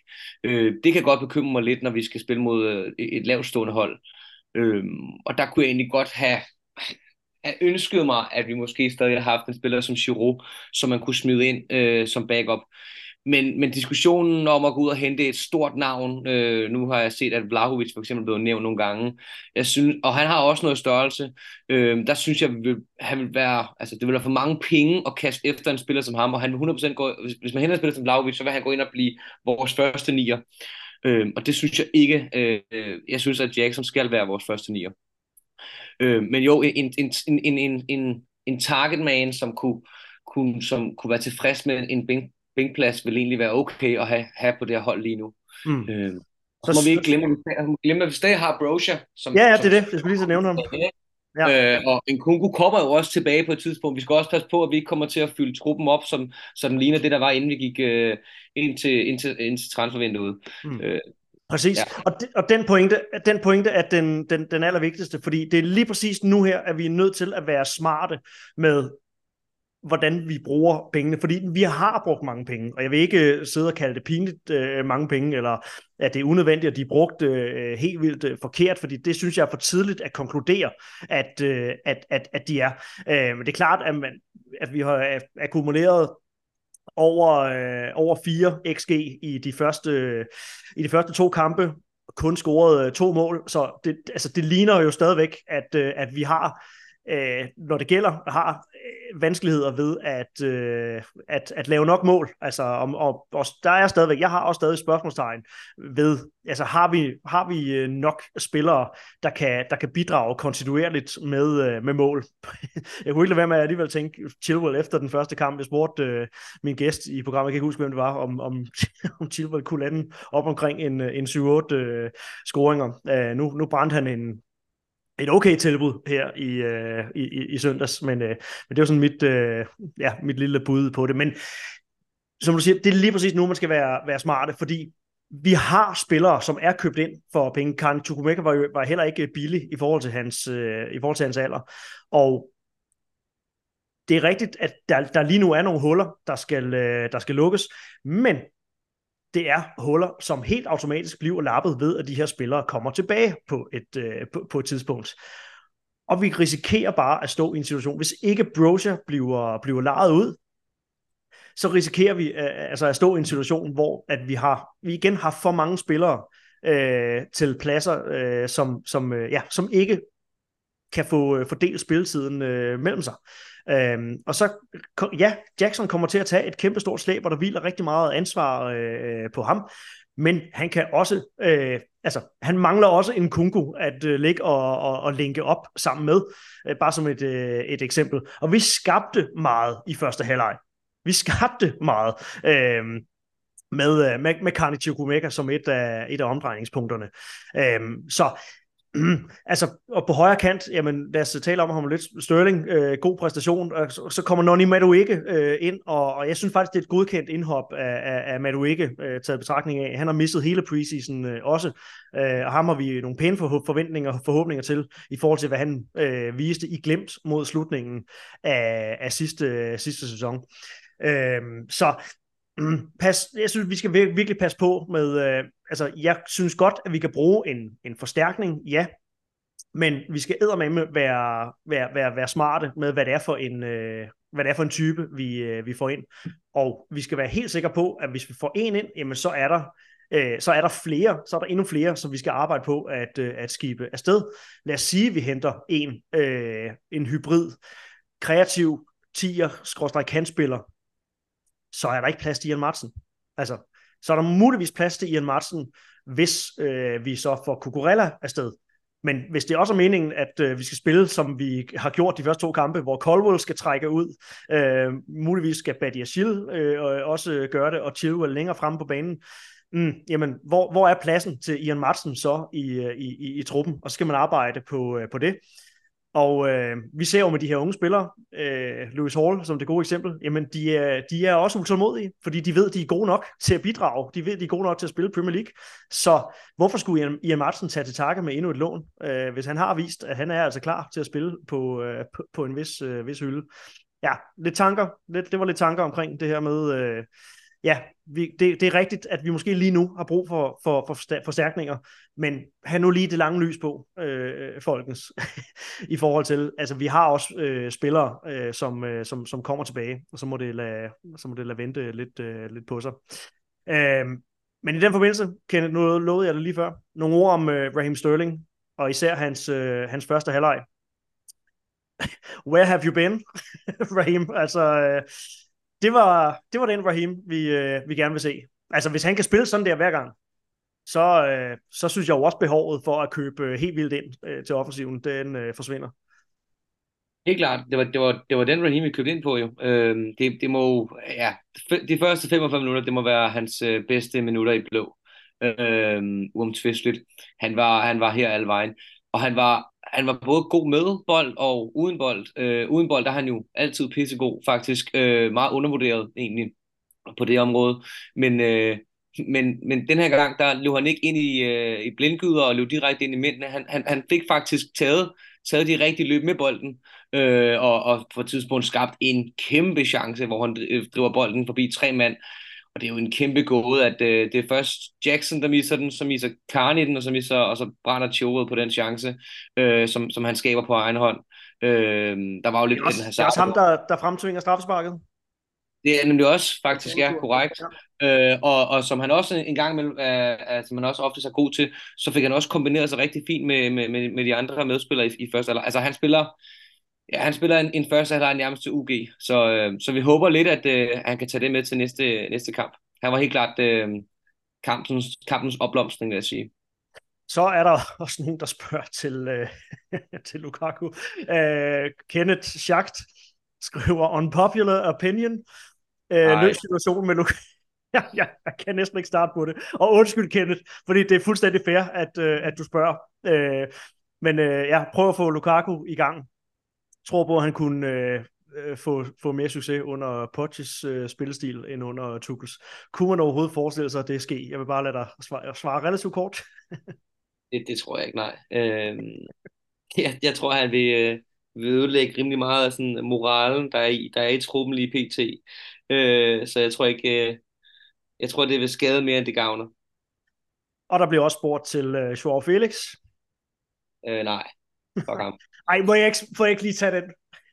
Øh, det kan godt bekymre mig lidt, når vi skal spille mod et lavstående hold. Øh, og der kunne jeg egentlig godt have, have ønsket mig, at vi måske stadig har haft en spiller som Giroud, som man kunne smide ind øh, som backup. Men, men diskussionen om at gå ud og hente et stort navn, øh, nu har jeg set, at Vlahovic for eksempel blev nævnt nogle gange, jeg synes, og han har også noget størrelse, øh, der synes jeg, han vil være, altså det vil være for mange penge at kaste efter en spiller som ham, og han vil hundrede procent gå, hvis, hvis man henter en spiller som Vlahovic, så vil han gå ind og blive vores første nier, øh, og det synes jeg ikke, øh, jeg synes, at Jackson skal være vores første nier. Øh, men jo, en, en, en, en, en, en targetman, som kunne, kunne, som kunne være tilfreds med en bænk, bænkplads vil egentlig være okay at have, have på det her hold lige nu. Mm. Øh, så må vi ikke glemme, glemme at vi stadig har Broja. Som, ja, ja, det er det. Jeg skulle lige så nævne ham. Ja. Øh, og Nkunku kommer jo også tilbage på et tidspunkt. Vi skal også passe på, at vi ikke kommer til at fylde truppen op, som, som ligner det, der var, inden vi gik øh, ind til, ind til, ind til transfervinduet. Mm. Øh, præcis. Ja. Og, de, og den pointe, den pointe er den, den, den allervigtigste, fordi det er lige præcis nu her, at vi er nødt til at være smarte med hvordan vi bruger pengene, fordi vi har brugt mange penge, og jeg vil ikke sidde og kalde det pinligt øh, mange penge, eller at det er unødvendigt, at de er brugt øh, helt vildt øh, forkert, fordi det synes jeg er for tidligt at konkludere, at, øh, at, at, at de er. Øh, men det er klart, at, man, at vi har akkumuleret over, øh, over fire X G i de første, øh, i de første to kampe, kun scoret øh, to mål, så det, altså, det ligner jo stadigvæk, at, øh, at vi har Æh, når det gælder, har øh, vanskeligheder ved at, øh, at, at lave nok mål. Altså, og, og, og der er stadigvæk, jeg har også stadig spørgsmålstegn ved, altså har vi, har vi nok spillere, der kan, der kan bidrage kontinuerligt med, øh, med mål? Jeg kunne ikke lade være med at alligevel tænke Chilwell efter den første kamp. Jeg spurgte øh, min gæst i programmet, jeg kan ikke huske, hvem det var, om, om, om Chilwell kunne lande op omkring en, en syv otte øh, scoringer. Æh, nu, nu brændte han en et okay tilbud her i, øh, i, i søndags, men, øh, men det er jo sådan mit, øh, ja, mit lille bud på det. Men som du siger, det er lige præcis nu, man skal være, være smarte, fordi vi har spillere, som er købt ind for penge. Carney Chukwueke var jo var heller ikke billig i forhold til hans, øh, i forhold til hans alder. Og det er rigtigt, at der, der lige nu er nogle huller, der skal, øh, der skal lukkes, men det er huller, som helt automatisk bliver lappet ved, at de her spillere kommer tilbage på et, øh, på, på et tidspunkt. Og vi risikerer bare at stå i en situation, hvis ikke Broja bliver, bliver lejet ud, så risikerer vi øh, altså at stå i en situation, hvor at vi, har, vi igen har for mange spillere øh, til pladser, øh, som, som, øh, ja, som ikke kan få øh, fordelt spilletiden øh, mellem sig. Øhm, og så, ja, Jackson kommer til at tage et kæmpe stort slæb, og der hviler rigtig meget ansvar øh, på ham, men han kan også, øh, altså han mangler også en Nkunku at øh, ligge og, og, og linke op sammen med, øh, bare som et, øh, et eksempel. Og vi skabte meget i første halvleg. Vi skabte meget øh, med, øh, med, med Carney Chukwueke som et af, et af omdrejningspunkterne. Øh, så Mm, altså, og på højre kant, jamen, lad os tale om ham lidt. Sterling, øh, god præstation, og så, så kommer Noni Madueke øh, ind, og, og jeg synes faktisk, det er et godkendt indhop af, af, af Madueke, øh, taget betragtning af. Han har misset hele preseason øh, også, øh, og ham har vi nogle pæne for, forventninger og forhåbninger til, i forhold til, hvad han øh, viste i glimt mod slutningen af, af sidste, sidste sæson. Øh, så mm, pas, jeg synes, vi skal virkelig passe på med... Øh, Altså, jeg synes godt, at vi kan bruge en, en forstærkning, ja, men vi skal eddermame være, være, være, være smarte med, hvad det er for en, øh, hvad det er for en type, vi, øh, vi får ind. Og vi skal være helt sikre på, at hvis vi får en ind, jamen, så er der, øh, så er der flere, så er der endnu flere, som vi skal arbejde på at, øh, at skibe afsted. Lad os sige, at vi henter en, øh, en hybrid, kreativ tier-kantspiller, så er der ikke plads til Ian Maatsen. Altså, så er der muligvis plads til Ian Maatsen, hvis øh, vi så får Cucurella afsted. Men hvis det også er meningen, at øh, vi skal spille, som vi har gjort de første to kampe, hvor Colwill skal trække ud, øh, muligvis skal Badiashile øh, også gøre det, og Chilwell længere fremme på banen, mm, jamen, hvor, hvor er pladsen til Ian Maatsen så i, i, i, i truppen? Og så skal man arbejde på, på det. Og øh, vi ser jo med de her unge spillere, øh, Lewis Hall som det gode eksempel, jamen de er, de er også utålmodige, fordi de ved, de er gode nok til at bidrage. De ved, de er gode nok til at spille Premier League. Så hvorfor skulle Ian, Ian Maatsen tage til takke med endnu et lån, øh, hvis han har vist, at han er altså klar til at spille på, øh, på, på en vis, øh, vis hylde. Ja, lidt tanker. Lidt, det var lidt tanker omkring det her med... Øh, Ja, vi, det, det er rigtigt, at vi måske lige nu har brug for, for, for forstærkninger, men have nu lige det lange lys på, øh, folkens, i forhold til, altså vi har også øh, spillere, øh, som, øh, som, som kommer tilbage, og så må det lade, så må det lade vente lidt, øh, lidt på sig. Øh, men i den forbindelse, Kenneth, nu lovede jeg det lige før, nogle ord om øh, Raheem Sterling, og især hans, øh, hans første halvleg. Where have you been, Raheem? Altså... Øh, Det var, det var den Raheem, vi, øh, vi gerne vil se. Altså, hvis han kan spille sådan der hver gang, så, øh, så synes jeg jo også behovet for at købe øh, helt vildt ind øh, til offensiven, den øh, forsvinder. Helt klart. Det var, det, var, det var den Raheem, vi købte ind på jo. Øh, det, det må, ja, de første femogfyrre minutter, det må være hans øh, bedste minutter i blå. Øh, uomtvisteligt. Han var, han var her alle vejen. Og han var, han var både god med bold og uden bold. Øh, uden bold, der er han jo altid pissegod, faktisk. Øh, meget undervurderet, egentlig, på det område. Men, øh, men, men den her gang, der løb han ikke ind i, øh, i blindgyder og løb direkte ind i mændene. Han, han, han fik faktisk taget, taget de rigtige løb med bolden, øh, og, og på et tidspunkt skabt en kæmpe chance, hvor han driver bolden forbi tre mand. Og det er jo en kæmpe gåde, at øh, det er først Jackson, der misser den, så misser Carney den, og så, misser, og så brænder Chilwell på den chance, øh, som, som han skaber på egen hånd. Øh, der var jo lidt også, den hazard. Det er også ham, der, der fremtvinger straffesparket. Det er nemlig også faktisk er korrekt. Øh, og, og som han også en gang imellem, øh, som han også ofte er god til, så fik han også kombineret sig rigtig fint med, med, med, med de andre medspillere i, i første alder. Altså han spiller... Ja, han spiller en, en første halvleg nærmest til U G, så, øh, så vi håber lidt, at øh, han kan tage det med til næste, næste kamp. Han var helt klart øh, kampens, kampens opblomstring, vil jeg sige. Så er der også nogen, der spørger til, øh, til Lukaku. Øh, Kenneth Schacht skriver, unpopular opinion, øh, løs situationen med Lukaku. Ja, ja, jeg kan næsten ikke starte på det. Og undskyld, Kenneth, fordi det er fuldstændig fair, at, øh, at du spørger. Øh, men øh, ja, prøv at få Lukaku i gang. Tror på, at han kunne øh, få, få mere succes under Poches øh, spillestil end under Tuchels. Kunne man overhovedet forestille sig, at det sker? Jeg vil bare lade dig svare, svare relativt kort. det, det tror jeg ikke, nej. Øh, jeg, jeg tror, han vil, øh, vil ødelægge rimelig meget af sådan, moralen, der er i, der er i truppen lige pt. Øh, så jeg tror ikke, øh, jeg tror, det vil skade mere, end det gavner. Og der bliver også spurgt til øh, Joao Felix. Øh, nej. Fuck ham. Ej, må jeg, ikke, må jeg ikke lige tage den?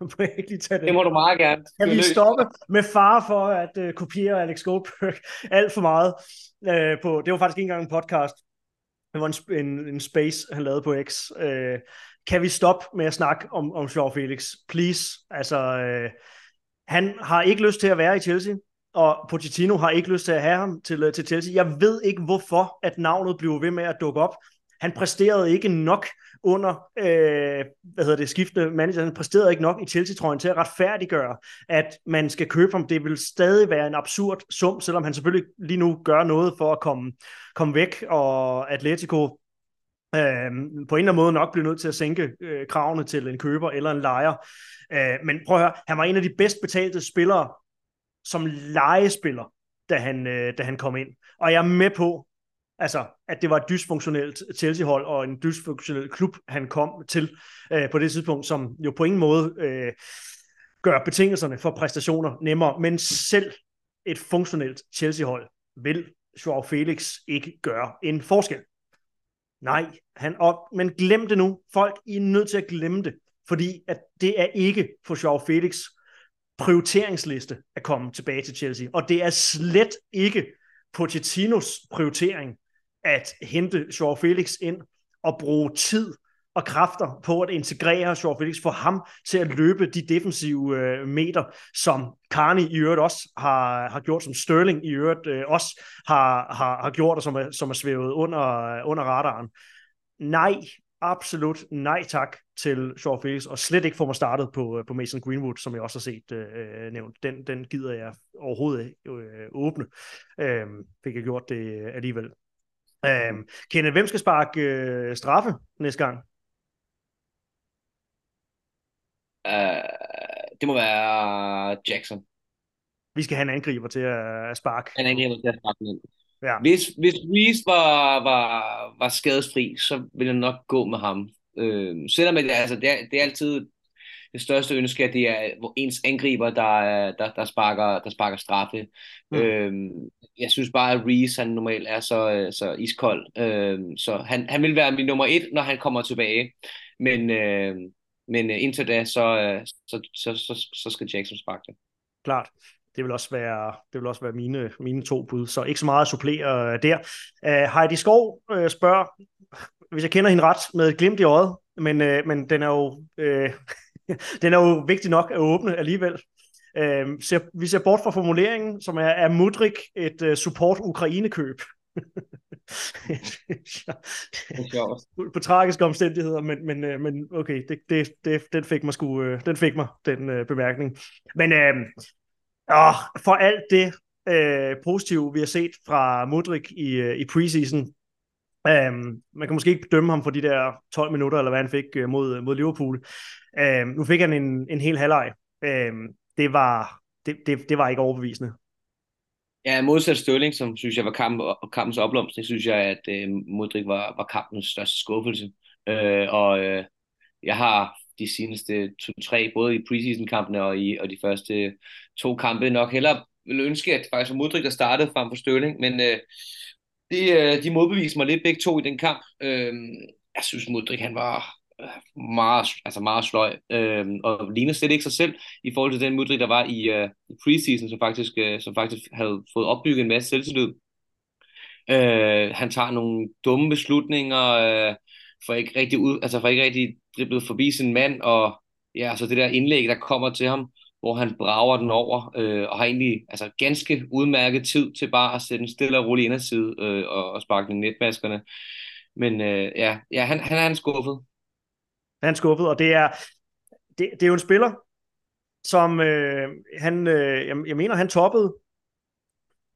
Må jeg ikke lige tage den? Det må du meget gerne. Kan vi stoppe med fare for at uh, kopiere Alex Goldberg alt for meget? Uh, på, det var faktisk ikke engang en podcast. Det var en, en, en space, han lavede på X. Uh, kan vi stoppe med at snakke om, om Joao Felix? Please. Altså, uh, han har ikke lyst til at være i Chelsea, og Pochettino har ikke lyst til at have ham til, uh, til Chelsea. Jeg ved ikke, hvorfor at navnet bliver ved med at dukke op. Han præsterede ikke nok under øh, hvad hedder det, skiftende manager. Han præsterede ikke nok i Chelsea-trøjen til at retfærdiggøre, at man skal købe ham. Det vil stadig være en absurd sum, selvom han selvfølgelig lige nu gør noget for at komme, komme væk, og Atletico øh, på en eller anden måde nok bliver nødt til at sænke øh, kravene til en køber eller en lejer. Øh, men prøv at høre, han var en af de bedst betalte spillere som lejespiller, da han, øh, da han kom ind. Og jeg er med på, altså, at det var et dysfunktionelt Chelsea-hold og en dysfunktionel klub, han kom til øh, på det tidspunkt, som jo på ingen måde øh, gør betingelserne for præstationer nemmere. Men selv et funktionelt Chelsea-hold vil Joao Felix ikke gøre en forskel. Nej, han op, men glem det nu. Folk, I er nødt til at glemme det, fordi at det er ikke for Joao Felix prioriteringsliste at komme tilbage til Chelsea. Og det er slet ikke Pochettinos prioritering at hente Joao Felix ind og bruge tid og kræfter på at integrere Joao Felix, for ham til at løbe de defensive øh, meter, som Carney i øvrigt også har, har gjort, som Sterling i øvrigt øh, også har, har, har gjort, og som er, som er svævet under, under radaren. Nej, absolut nej tak til Joao Felix, og slet ikke få mig startet på, på Mason Greenwood, som jeg også har set øh, nævnt. Den, den gider jeg overhovedet øh, åbne. Øh, fik jeg gjort det alligevel. Øh, Kenneth, hvem skal sparke øh, straffe næste gang? Uh, det må være Jackson. Vi skal have en angriber til at sparke. En angriber til at sparke ind. Ja. Hvis, hvis Reece var, var, var skadesfri, så ville jeg nok gå med ham. Øh, selvom det, altså, det, er, det er altid det største ønske, det er hvor ens angriber, der, der, der, sparker, der sparker straffe. Mm. Øh, jeg synes bare, at Reece han normalt er så, så iskold. Øh, så han, han vil være min nummer et, når han kommer tilbage. Men, øh, men indtil da, så, så, så, så, så skal Jackson sparke det. Klart. Det vil også være, det vil også være mine, mine to bud, så ikke så meget at supplere der. Uh, Heidi Skov uh, spørger, hvis jeg kender hende ret, med et glimt i øjet, men, uh, men den, er jo, uh, den er jo vigtig nok at åbne alligevel. Uh, ser, vi ser bort fra formuleringen, som er, er Mudryk et uh, support-Ukraine-køb? På tragiske omstændigheder, men, men, men okay, det, det, det, den fik mig, sku, uh, den, fik mig den uh, bemærkning. Men... Uh, Og for alt det øh, positive, vi har set fra Mudryk i, i preseason, øhm, man kan måske ikke bedømme ham for de der tolv minutter, eller hvad han fik øh, mod, mod Liverpool. Øhm, nu fik han en, en hel halvleg. Øhm, det, var, det, det, det var ikke overbevisende. Ja, modsat Sterling, som synes jeg var kamp, kampens opblomstring, synes jeg, at øh, Mudryk var, var kampens største skuffelse. Øh, og øh, jeg har... de seneste to-tre, både i preseason-kampene og i og de første to kampe, nok hellere ville ønske, at faktisk var Mudryk, der startede frem for Sterling, men øh, de, øh, de modbeviste mig lidt begge to i den kamp. Øh, jeg synes, Mudryk, han var meget, altså meget sløj, øh, og lignede slet ikke sig selv i forhold til den Mudryk, der var i, øh, i preseason, som faktisk, øh, som faktisk havde fået opbygget en masse selvtillid. Øh, han tager nogle dumme beslutninger, øh, for ikke rigtig ud, altså for ikke rigtig driblet forbi sin mand, og ja, så det der indlæg, der kommer til ham, hvor han brager den over, øh, og har egentlig altså ganske udmærket tid til bare at sætte den stille og rolig inderside, øh, og, og sparke den netmaskerne. Men øh, ja, ja han, han, han er skuffet. Han er skuffet, og det er, det, det er jo en spiller, som øh, han, øh, jeg, jeg mener, han toppede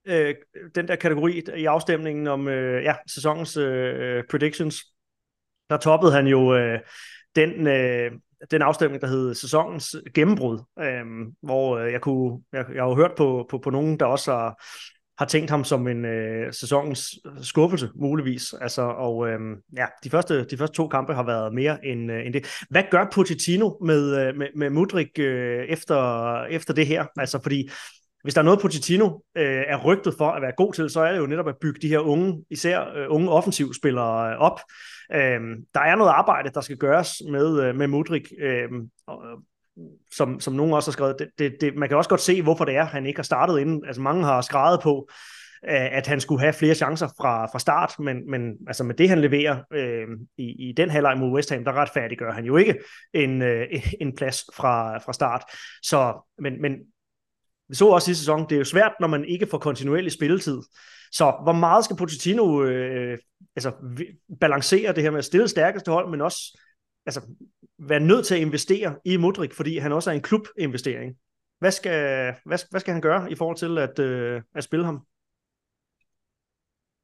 øh, den der kategori i afstemningen om øh, ja, sæsonens øh, predictions. Der toppede han jo øh, den, øh, den afstemning, der hed sæsonens gennembrud, øh, hvor øh, jeg kunne, jeg, jeg har jo hørt på, på, på nogen, der også har, har tænkt ham som en øh, sæsonens skuffelse, muligvis. Altså, og øh, ja, de første, de første to kampe har været mere end, øh, end det. Hvad gør Pochettino med, med, med Mudryk øh, efter, efter det her? Altså, fordi hvis der er noget, Pochettino øh, er rygtet for at være god til, så er det jo netop at bygge de her unge, især øh, unge offensivspillere øh, op. Øhm, der er noget arbejde, der skal gøres med, øh, med Mudryk, øh, som, som nogen også har skrevet. Det, det, det, man kan også godt se, hvorfor det er, han ikke har startet inden. Altså, mange har skrevet på, øh, at han skulle have flere chancer fra, fra start, men, men altså, med det, han leverer øh, i, i den halvleg mod West Ham, der retfærdiggør han jo ikke en, øh, en plads fra, fra start. Så, men... men vi så også i sæsonen, det er jo svært, når man ikke får kontinuerlig spilletid. Så hvor meget skal Pochettino øh, altså, balancere det her med at stille stærkeste hold, men også altså, være nødt til at investere i Mudryk, fordi han også er en klubinvestering. Hvad skal, hvad, hvad skal han gøre i forhold til at, øh, at spille ham?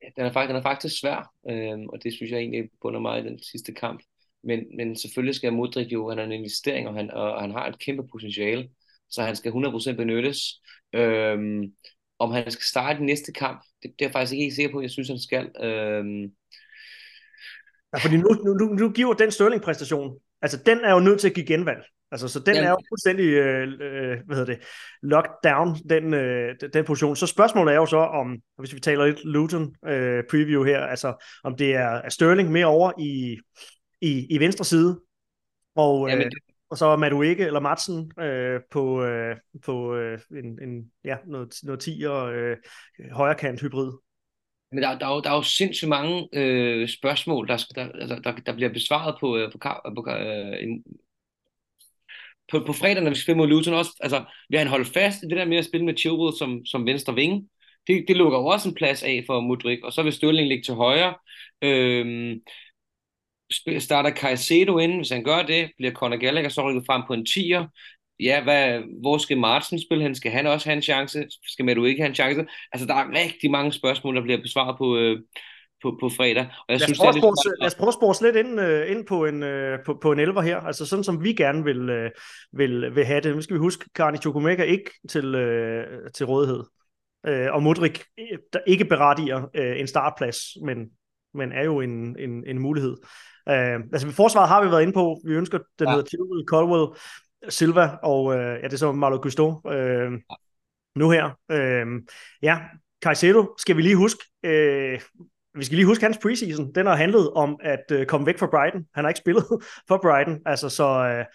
Ja, den, er, den er faktisk svær, øh, og det synes jeg egentlig bunder meget i den sidste kamp. Men, men selvfølgelig skal Mudryk jo, han er en investering, og han, og han har et kæmpe potentiale. Så han skal hundrede procent benyttes. Øhm, om han skal starte den næste kamp, det, det er jeg faktisk ikke helt sikker på, jeg synes, han skal. Øhm... Ja, fordi nu, nu, nu giver den Sterling-præstation, altså den er jo nødt til at give genvalg. Altså, så den ja. er jo fuldstændig øh, hvad hedder det, locked down, den, øh, den position. Så spørgsmålet er jo så, om, hvis vi taler lidt Luton øh, preview her, altså om det er, er Sterling mere over i, i, i venstre side, og... Øh, ja, og så Madueke eller Maatsen øh, på, øh, på øh, en, en, ja, noget, noget tier øh, højrekant hybrid. Men der, der, er jo, der er jo sindssygt mange øh, spørgsmål, der, der, der, der bliver besvaret på, øh, på, på, øh, en, på, på fredag, når vi spiller mod Luton også. Altså, vil han holde fast i det der med at spille med Chilwell som, som venstre vinge? Det, det lukker jo også en plads af for Mudryk, og så vil Sterling ligge til højre. Øh, Starter Caicedo inden, hvis han gør det, bliver Conor Gallagher så rykket frem på en tier. Ja, hvad, hvor skal Maatsen spille hen? Skal han også have en chance? Skal Madueke have en chance? Altså, der er rigtig mange spørgsmål, der bliver besvaret på, øh, på, på fredag. Og jeg lad, synes, os spore, lidt... lad os prøve at spore lidt ind, uh, ind på en, uh, på, på en elver her, altså sådan som vi gerne vil, uh, vil, vil have det. Nu skal vi huske, Carney Chukwueke ikke til, uh, til rådighed, uh, og Mudryk, der ikke berettiger uh, en startplads, men, men er jo en, en, en mulighed. Uh, altså forsvaret har vi været inde på, vi ønsker, den ja. hedder Chilwell, Colwill, Silva, og uh, ja, det er så Malo Gusto uh, ja. nu her. Uh, ja, Caicedo skal vi lige huske. Øh, vi skal lige huske hans preseason. Den har handlet om at øh, komme væk fra Brighton. Han har ikke spillet for Brighton. Altså, så øh,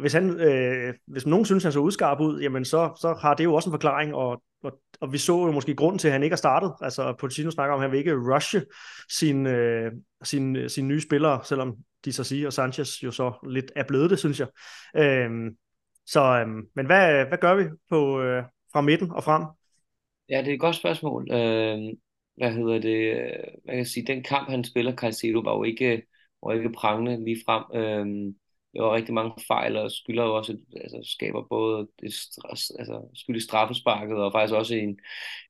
hvis, han, øh, hvis nogen synes, han så udskarp ud, jamen så, så har det jo også en forklaring. Og, og, og vi så jo måske grunden til, at han ikke har startet. Altså, Pochettino snakker om, at han vil ikke rushe sine øh, sin, sin nye spillere, selvom Disasi og Sanchez jo så lidt er blevet det, synes jeg. Øh, så, øh, men hvad, hvad gør vi på, øh, fra midten og frem? Ja, det er et godt spørgsmål. Øh, hvad hedder det? Hvad kan jeg sige? Den kamp, han spiller, Caicedo, var jo ikke, var ikke prangende lige frem. Øh, der var rigtig mange fejl, og skylder jo også, altså skaber både et stress, altså skylder straffesparket, og faktisk også en,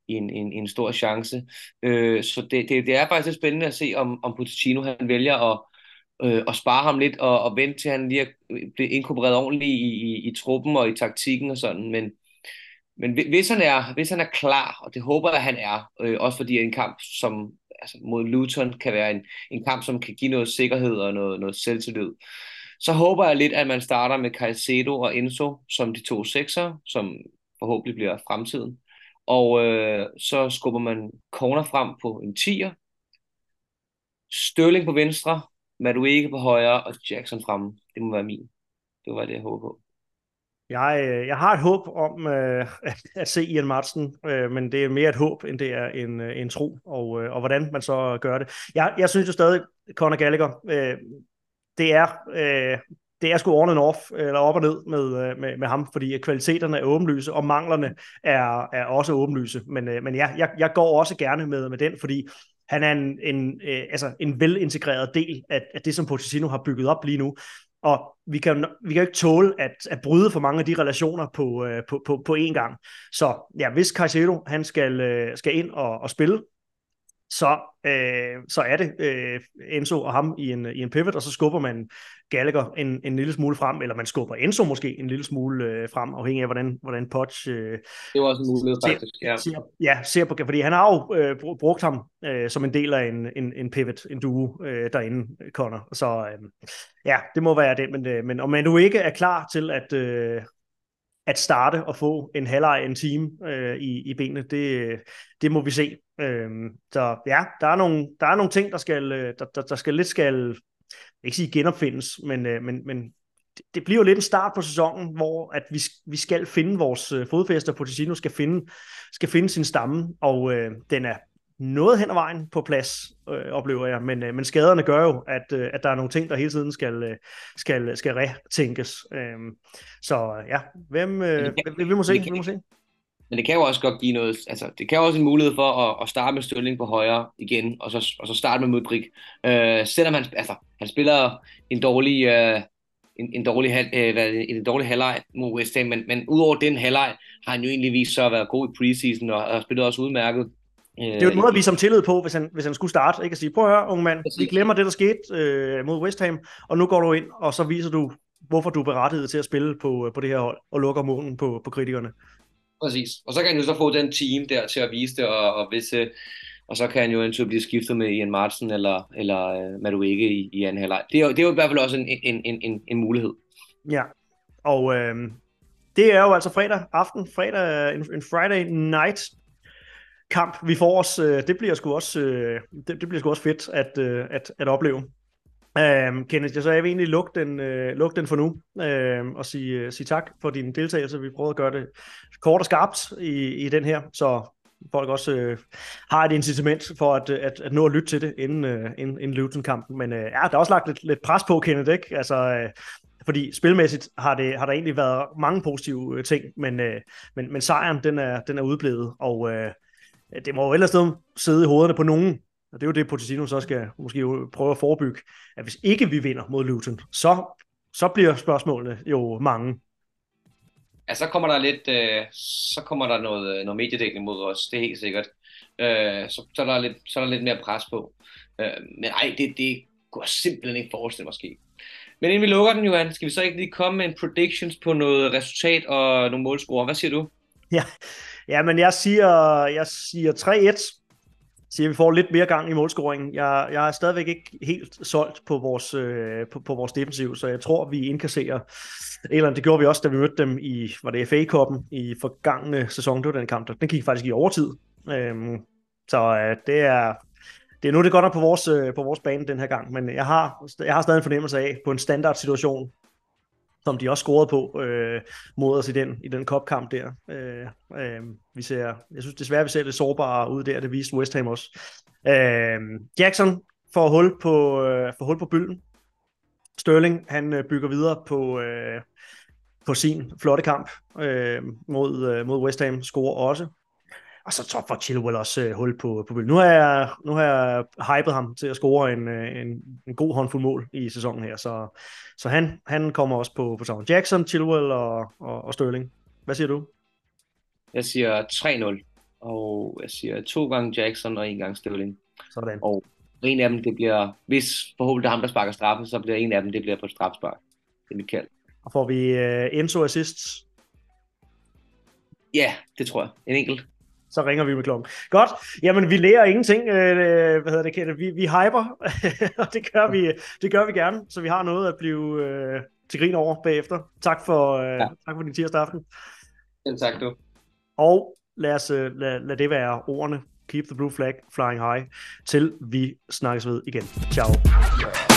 en, en, en stor chance. Øh, så det, det, det er faktisk lidt spændende at se, om, om Pochettino, han vælger at, øh, at spare ham lidt, og, og vente til, han lige bliver inkorporeret ordentligt i, i, i truppen og i taktikken og sådan, men Men hvis han, er, hvis han er klar, og det håber jeg, han er, øh, også fordi en kamp som, altså mod Luton kan være en, en kamp, som kan give noget sikkerhed og noget, noget selvtillid, så håber jeg lidt, at man starter med Caicedo og Enzo som de to sekser, som forhåbentlig bliver fremtiden. Og øh, så skubber man Corner frem på en tier, Sterling på venstre, Madueke på højre og Jackson fremme. Det må være min. Det var det, jeg håber på. Jeg, jeg har et håb om øh, at, at se Ian Maatsen, øh, men det er mere et håb, end det er en, en tro, og, øh, og hvordan man så gør det. Jeg, jeg synes jo stadig, Conor Gallagher, øh, det er... Øh, Det er sgu on and off, eller op og ned med, med, med ham, fordi kvaliteterne er åbenlyse, og manglerne er, er også åbenlyse. Men, men ja, jeg, jeg går også gerne med, med den, fordi han er en, en, altså en velintegreret del af, af det, som Pochettino har bygget op lige nu. Og vi kan, vi kan ikke tåle at, at bryde for mange af de relationer på, på, på, på én gang. Så ja, hvis Caicedo han skal, skal ind og, og spille, Så, øh, så er det øh, Enzo og ham i en, i en pivot, og så skubber man Gallagher en, en lille smule frem, eller man skubber Enzo måske en lille smule øh, frem, afhængig af, hvordan, hvordan Poch øh, det var også en mulighed, ser, faktisk. Ja. Ser, ja, ser på, fordi han har jo øh, brugt ham øh, som en del af en, en, en pivot, en duo øh, derinde, Connor. Så øh, ja, det må være det, men, øh, men om man nu ikke er klar til at... Øh, at starte og få en halvleg, en time øh, i, i benene, det, det må vi se. Øh, så ja, der er nogle, der er nogle ting, der skal, der, der, der skal lidt skal, ikke sige genopfindes, men, øh, men, men det bliver jo lidt en start på sæsonen, hvor at vi, vi skal finde vores øh, fodfæster, Pochettino skal finde, skal finde sin stamme, og øh, den er noget hen ad vejen på plads, øh, oplever jeg, men, øh, men skaderne gør jo, at, øh, at der er nogle ting, der hele tiden skal, øh, skal, skal retænkes. Øh, så ja, hvem, øh, hvem, vi må se, vi må se. Men det kan jo også godt give noget, altså det kan jo også en mulighed for at, at starte med Sterling på højre igen, og så, og så starte med Mudryk. Øh, selvom han, altså, han spiller en dårlig... Øh, En, en dårlig, øh, dårlig halvleg mod West Ham, men, men udover den halvleg har han jo egentlig vist så været god i preseason og har spillet også udmærket. Øh, det er jo en måde at vise ham tillid på, hvis han, hvis han skulle starte. Ikke at sige, prøv at høre, unge mand, vi glemmer det, der skete øh, mod West Ham, og nu går du ind, og så viser du, hvorfor du er berettiget til at spille på, på det her hold, og lukker munden på, på kritikerne. Præcis, og så kan han jo så få den team der til at vise det, og, og hvis... Øh, Og så kan han jo eventuelt blive skiftet med Ian Maatsen eller, eller uh, Madueke i, i anden halvleg. Det er jo, det er jo i hvert fald også en, en, en, en, en mulighed. Ja, og øh, det er jo altså fredag aften, fredag, en, en Friday night kamp, vi får os. Øh, det, bliver sgu også, øh, det, det bliver sgu også fedt at, øh, at, at opleve. Øh, Kenneth, så jeg vil egentlig lukke den, øh, lukke den for nu øh, og sige, øh, sige tak for din deltagelse. Vi prøvede at gøre det kort og skarpt i, i den her, så... folk også øh, har et incitament for at, at, at nå at lytte til det inden, øh, inden, inden Luton-kampen. Men øh, ja, der er også lagt lidt, lidt pres på, Kenneth, ikke? Altså, øh, fordi spilmæssigt har, det, har der egentlig været mange positive øh, ting, men, øh, men, men sejren, den er, den er udeblevet, og øh, det må jo ellers sidde i hovederne på nogen. Og det er jo det, Pochettino så skal måske prøve at forebygge, at hvis ikke vi vinder mod Luton, så, så bliver spørgsmålene jo mange. Ja, så kommer der lidt, øh, så kommer der noget, noget mediedækning mod os, det er helt sikkert. Øh, så, så, er der lidt, så er der lidt mere pres på. Øh, men ej, det, det kunne jeg simpelthen ikke forestille mig ske. Men inden vi lukker den, Johan, skal vi så ikke lige komme med en predictions på noget resultat og nogle målscorer? Hvad siger du? Ja, ja men jeg siger, jeg siger tre et. Så vi får lidt mere gang i målscoringen. Jeg, jeg er stadigvæk ikke helt solgt på vores, øh, på, på vores defensiv, så jeg tror, vi indkasserer. Eller det gjorde vi også, da vi mødte dem i, var det F A-koppen i forgangne sæson, det var den kamp, den gik faktisk i overtid. Øhm, så øh, det er... Det er nu det godt nok på vores, øh, på vores bane den her gang, men jeg har, jeg har stadig en fornemmelse af, på en standardsituation, som de også scorede på øh, mod os i den, i den cupkamp der. Øh, øh, vi ser, jeg synes desværre, vi ser lidt sårbare ud der, det viste West Ham også. Øh, Jackson får hul på, øh, får hul på bylden. Sterling, han øh, bygger videre på, øh, på sin flotte kamp øh, mod, øh, mod West Ham, scorer også. Og så top for Chilwell også øh, hul på, på bylden. Nu har jeg, nu har jeg hypet ham til at score en, en, en god håndfuld mål i sæsonen her, så, så han, han kommer også på, på tavlen. Jackson, Chilwell og, og, og Sterling. Hvad siger du? Jeg siger tre nul, og jeg siger to gange Jackson og en gang Sterling. Sådan. Og en af dem, det bliver, hvis forhåbentlig det er ham, der sparker straffe, så bliver en af dem, det bliver på et strafspark. Det er mit kald. Og får vi øh, Enzo assists? Ja, det tror jeg. En enkelt. Så ringer vi med klokken. Godt. Jamen, vi lærer ingenting. Øh, hvad hedder det, Kette? Vi, vi hyper, og det gør vi, det gør vi gerne, så vi har noget at blive øh, til grin over bagefter. Tak for, øh, ja. tak for din tirsdag aften. Selv tak, du. Og lad, os, lad, lad det være ordene. Keep the blue flag flying high, til vi snakkes ved igen. Ciao.